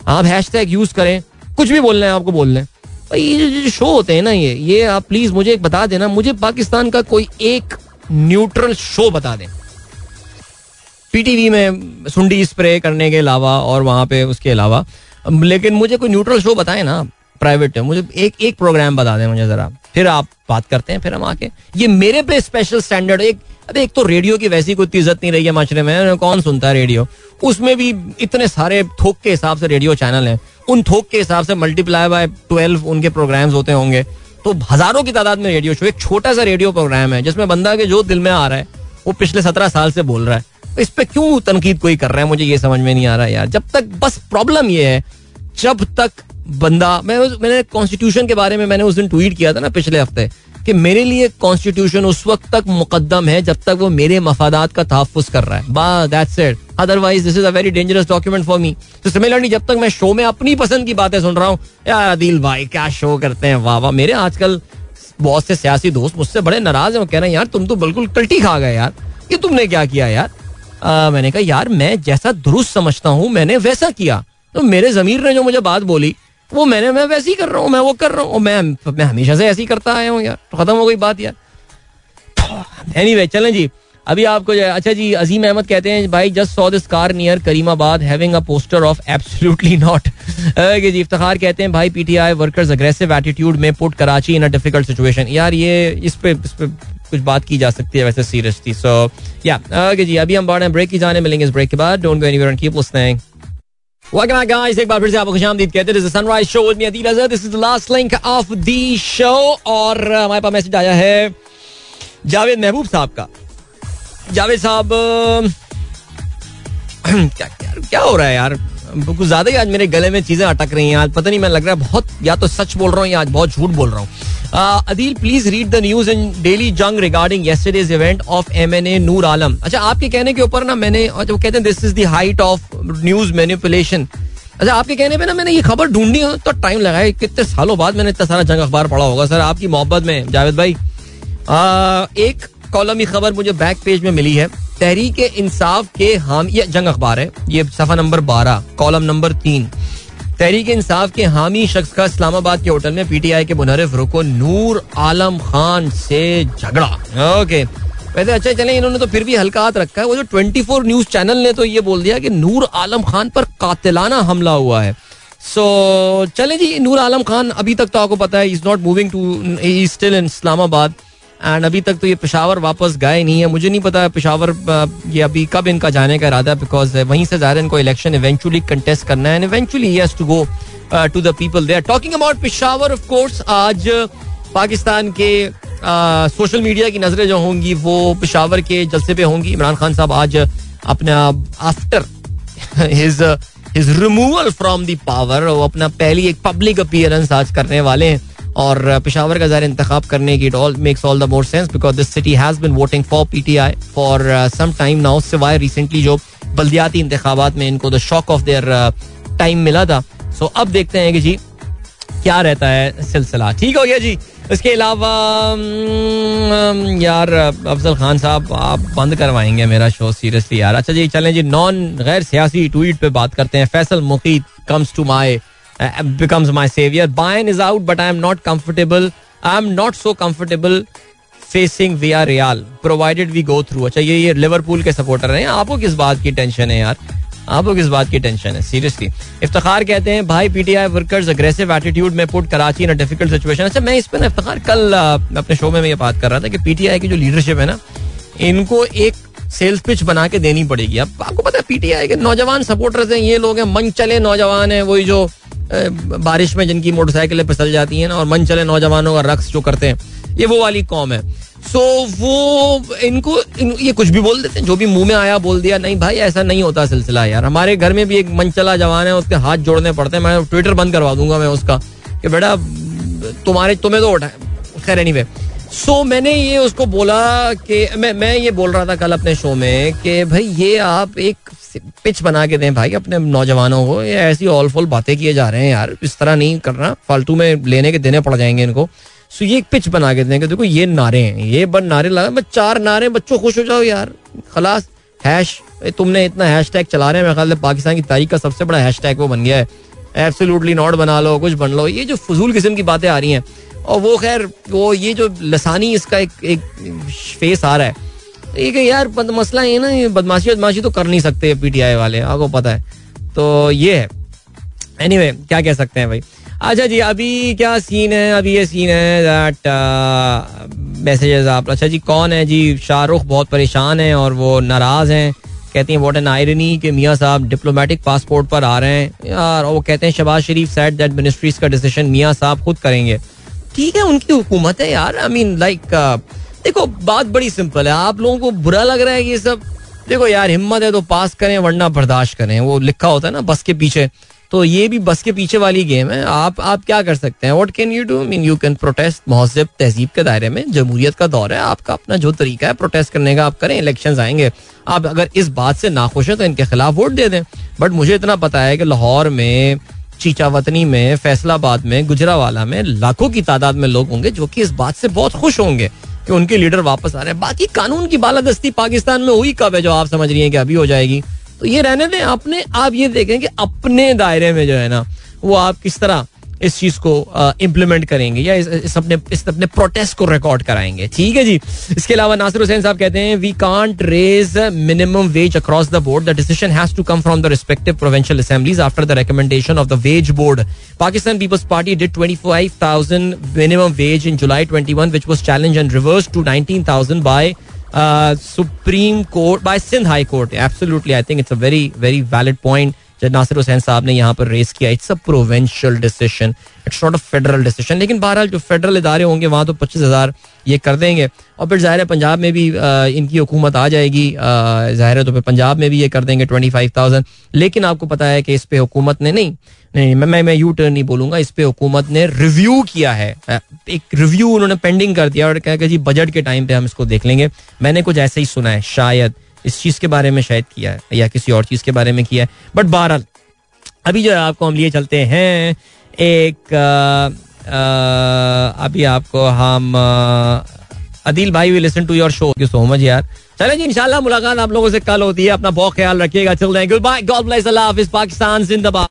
आप हैशटैग यूज करें, कुछ भी बोलना है आपको बोलना है. ये जो शो होते हैं ना ये आप प्लीज मुझे एक बता देना, मुझे पाकिस्तान का कोई एक न्यूट्रल शो बता दें. पीटीवी में सुंडी स्प्रे करने के अलावा और वहां पे उसके अलावा, लेकिन मुझे कोई न्यूट्रल शो बताएं ना प्राइवेट में, मुझे एक प्रोग्राम बता दें मुझे जरा, फिर आप बात करते हैं. फिर हम आके ये मेरे पे स्पेशल स्टैंडर्ड एक तो रेडियो की वैसी कोई इज्जत नहीं रही है माशरे में, कौन सुनता है रेडियो, उसमें भी इतने सारे थोक के हिसाब से रेडियो चैनल हैं, उन थोक के हिसाब से मल्टीप्लाई बाय 12 उनके प्रोग्राम्स होते होंगे, तो हजारों की तादाद में रेडियो शो. एक छोटा सा रेडियो प्रोग्राम है जिसमें बंदा के जो दिल में आ रहा है वो पिछले 17 साल से बोल रहा है, इस पे क्यों तनकीद कोई कर रहा है, मुझे ये समझ में नहीं आ रहा है यार. जब तक, बस प्रॉब्लम ये है, जब तक बंदा, मैंने कॉन्स्टिट्यूशन के बारे में मैंने उस दिन ट्वीट किया था ना पिछले हफ्ते, कि मेरे लिए कॉन्स्टिट्यूशन उस वक्त तक मुकद्दम है जब तक वो मेरे मफादात का तहफ़्फ़ुज़ कर रहा है, बस that's it. Otherwise this is a very dangerous document for me. तो सिमिलरली जब तक मैं शो में अपनी पसंद की बातें सुन रहा हूँ, यार आदिल भाई क्या शो करते हैं, वाह वाह. मेरे आजकल बहुत से सियासी दोस्त मुझसे बड़े नाराज हैं, वो कह रहे हैं यार तुम तो बिल्कुल कल्टी खा गए यार, ये तुमने क्या किया यार. मैंने कहा यार मैं जैसा दुरुस्त समझता हूँ मैंने वैसा किया, तो मेरे ज़मीर ने जो मुझे बात बोली वो मैं वैसे ही कर रहा हूँ, मैं वो कर रहा हूँ, मैं हमेशा से ऐसे ही करता आया हूँ यार. खत्म हो गई बात यार. एनीवे, चलें जी अभी आपको. अच्छा जी, अजीम अहमद कहते हैं भाई just saw this car near Karimabad having a poster of absolutely not. जी इफ्तिखार कहते हैं भाई पीटीआई वर्कर्स अग्रेसिव एटीट्यूड में put Karachi in a difficult situation. यार ये इस पे कुछ बात की जा सकती है वैसे सीरियस थी. सो या ओके जी, अभी हम बढ़ रहे हैं ब्रेक की जाने, मिलेंगे इस ब्रेक के बाद. Don't go anywhere and keep listening. Welcome back guys, एक बार फिर से आपको खुशामदीद कहते हैं. This is the Sunrise Show with me Adil Azhar. This is the last link of the show. और हमारे पास मैसेज आया है जावेद महबूब साहब का. जावेद साहब क्या हो रहा है यार, कुछ ज्यादा ही आज मेरे गले में चीजें अटक रही हैं आज, पता नहीं, मैं लग रहा है बहुत या तो सच बोल रहा हूँ या आज बहुत झूठ बोल रहा हूँ. Adeel please read the news in daily Jang regarding yesterday's event of MNA Noor Alam. अच्छा आपके कहने के ऊपर ना मैंने, और वो कहते हैं this is the height of news manipulation. अच्छा आपके कहने पे ना मैंने ये खबर ढूंढी हो तो टाइम लगाया, कितने सालों बाद मैंने इतना सारा जंग अखबार पढ़ा होगा सर आपकी मोहब्बत में. जावेद भाई एक कॉलम की खबर मुझे बैक पेज में मिली है. तहरीक इंसाफ के हामी, जंग अखबार है ये, सफा number 12 column number 3. Tehreek Insaf के हामी शख्स का इस्लामाबाद के होटल में पीटीआई के मुनरिफ रुकन नूर आलम खान से झगड़ा. ओके वैसे अच्छा चले, इन्होंने तो फिर भी हल्का हाथ रखा है. वो जो 24 न्यूज चैनल ने तो ये बोल दिया कि नूर आलम खान पर कातिलाना हमला हुआ है. सो चले जी, नूर आलम खान अभी तक तो आपको पता है is not moving to, he is still in Islamabad. And अभी तक तो ये पेशावर वापस गए नहीं है. मुझे नहीं पता पेशावर ये अभी कब इनका जाने का इरादा है, बिकॉज वहीं से ज़ाहिर इनको इलेक्शन इवेंचुअली कंटेस्ट करना है and eventually he has to go to the people there. Talking about Peshawar, of course आज पाकिस्तान के सोशल मीडिया की नज़रें जो होंगी वो पेशावर के जलसे पे होंगी. इमरान खान साहब आज अपना after his removal from the power वो अपना पहली एक पब्लिक अपीयरेंस आज करने वाले हैं. और पेशावर का ज़ाहिर इंतखाब करने की it all makes all the more sense because this city has been voting for PTI for some time now, सिवाय रिसेंटली जो बल्दियाती इंतखाबात में इनको the shock of their time मिला था. सो अब देखते हैं कि जी क्या रहता है सिलसिला. ठीक हो गया जी. इसके अलावा यार अफजल खान साहब आप बंद करवाएंगे मेरा शो सीरियसली यार. अच्छा जी चलें जी, नॉन गैर सियासी ट्वीट पे बात करते हैं. Faisal Muqeed comes to my becomes my savior. Bayern is out but I am not comfortable. I am not so comfortable facing Villarreal provided we go through. अच्छा ये लिवरपूल के सपोर्टर हैं, आपको किस बात की टेंशन है यार, आपको किस बात की टेंशन है सीरियसली. इफ्तिखार कहते हैं भाई पीटीआई वर्कर्स अग्रेसिव एटीट्यूड में put Karachi in a difficult situation. अच्छा मैं इस पर ना इफ्तिखार कल अपने शो में मैं ये बात कर रहा था कि पीटीआई की जो लीडरशिप है ना इनको एक सेल्स पिच बना के देनी पड़ेगी. अब आपको पता है पीटीआई के नौजवान सपोर्टर्स हैं ये लोग हैं, मन चले नौजवान हैं, वही जो बारिश में जिनकी मोटरसाइकिलें फिसल जाती हैं ना और मन चले नौजवानों का रक्स जो करते हैं, ये वो वाली कौम है. सो वो इनको ये कुछ भी बोल देते हैं, जो भी मुंह में आया बोल दिया. नहीं भाई ऐसा नहीं होता सिलसिला यार. हमारे घर में भी एक मन चला जवान है, उसके हाथ जोड़ने पड़ते हैं. मैं ट्विटर बंद करवा दूंगा मैं उसका कि बेटा तुम्हें तो उठा. खैर एनीवे, सो मैंने ये उसको बोला कि मैं ये बोल रहा था कल अपने शो में कि भाई ये आप एक पिच बना के दें भाई अपने नौजवानों को. ये ऐसी ऑलफुल बातें किए जा रहे हैं यार, इस तरह नहीं करना, फालतू में लेने के देने पड़ जाएंगे इनको. सो ये एक पिच बना के दें कि देखो ये नारे हैं, ये बन नारे लगा, बस चार नारे बच्चों खुश हो जाओ यार खलास. हैश तुमने इतना हैशटैग चला रहे हैं, मेरे ख्याल से पाकिस्तान की तारीख का सबसे बड़ा हैशटैग वो बन गया है, एब्सोल्युटली नॉट बना लो, कुछ बन लो. ये जो फजूल किस्म की बातें आ रही हैं और वो खैर वो ये जो लसानी इसका एक फेस आ रहा है, ये कि यार मसला ये ना ये बदमाशी तो कर नहीं सकते पीटीआई वाले, आपको पता है. तो ये है एनीवे, क्या कह सकते हैं भाई. अच्छा जी अभी क्या सीन है, अभी ये सीन है दैट मैसेजेस आप. अच्छा जी कौन है जी, शाहरुख बहुत परेशान है और वो नाराज़ हैं, कहती हैं व्हाट एन आयरनी कि मियाँ साहब डिप्लोमेटिक पासपोर्ट पर आ रहे हैं यार. वो कहते हैं Shahbaz Sharif said that ministries का डिसीजन मियाँ साहब खुद करेंगे. ठीक है उनकी हुकूमत है यार, आई मीन लाइक देखो बात बड़ी सिंपल है. आप लोगों को बुरा लग रहा है ये सब, देखो यार हिम्मत है तो पास करें वरना बर्दाश्त करें, वो लिखा होता है ना बस के पीछे. तो ये भी बस के पीछे वाली गेम है. आप क्या कर सकते हैं, what can you do, mean you can protest महजब तहजीब के दायरे में, जमहूरियत का दौर है, आपका अपना जो तरीका है प्रोटेस्ट करने का आप करें. इलेक्शंस आएंगे, आप अगर इस बात से नाखुश हैं तो इनके खिलाफ वोट दे दें. बट मुझे इतना पता है कि लाहौर में, चीचावतनी में, फैसलाबाद में, गुजरावाला में लाखों की तादाद में लोग होंगे जो कि इस बात से बहुत खुश होंगे कि उनके लीडर वापस आ रहे हैं. बाकी कानून की बालादस्ती पाकिस्तान में हुई कब है जो आप समझ रही हैं कि अभी हो जाएगी, तो ये रहने दें. अपने आप ये देखें कि अपने दायरे में जो है ना वो आप किस तरह इस चीज को इम्प्लीमेंट करेंगे या इस अपने प्रोटेस्ट को रिकॉर्ड कराएंगे. ठीक है जी. इसके अलावा नासिर हुसैन साहब कहते हैं we can't raise minimum wage across the board, the decision has to come from the respective provincial assemblies after the recommendation of the wage board. Pakistan peoples party did 25,000 minimum wage in July 21 which was challenged and reversed to 19,000 by supreme court, by Sindh high court. Absolutely I think it's a very very valid point जब नासिर हुसैन साहब ने यहाँ पर रेस किया. It's a provincial decision, it's not a federal decision. लेकिन बहरहाल जो फेडरल इदारे होंगे वहाँ तो 25,000 ये कर देंगे और फिर ज़ाहिर है पंजाब में भी इनकी हुकूमत आ जाएगी, ज़ाहिर है तो फिर पंजाब में भी ये कर देंगे 25,000. लेकिन आपको पता है कि इस पर हुकूमत ने नहीं मैं यू टर्न नहीं बोलूँगा, इस पर हुकूमत ने रिव्यू किया है, एक रिव्यू उन्होंने पेंडिंग कर दिया और कहा कि जी बजट के टाइम पर हम इसको देख लेंगे. मैंने कुछ ऐसे ही सुना है, शायद इस चीज़ के बारे में शायद किया है या किसी और चीज़ के बारे में किया है, बट बहरहाल अभी जो है आपको हम लिए चलते हैं एक अभी आपको हम अदील भाई we listen to your show, thank you so much यार. चले जी इंशाल्लाह मुलाकात आप लोगों से कल होती है. अपना बहुत ख्याल रखिएगा. चल रहे हैं, गुड बाय, गॉड ब्लेस, अल्लाह हाफिज़, पाकिस्तान जिंदाबाद.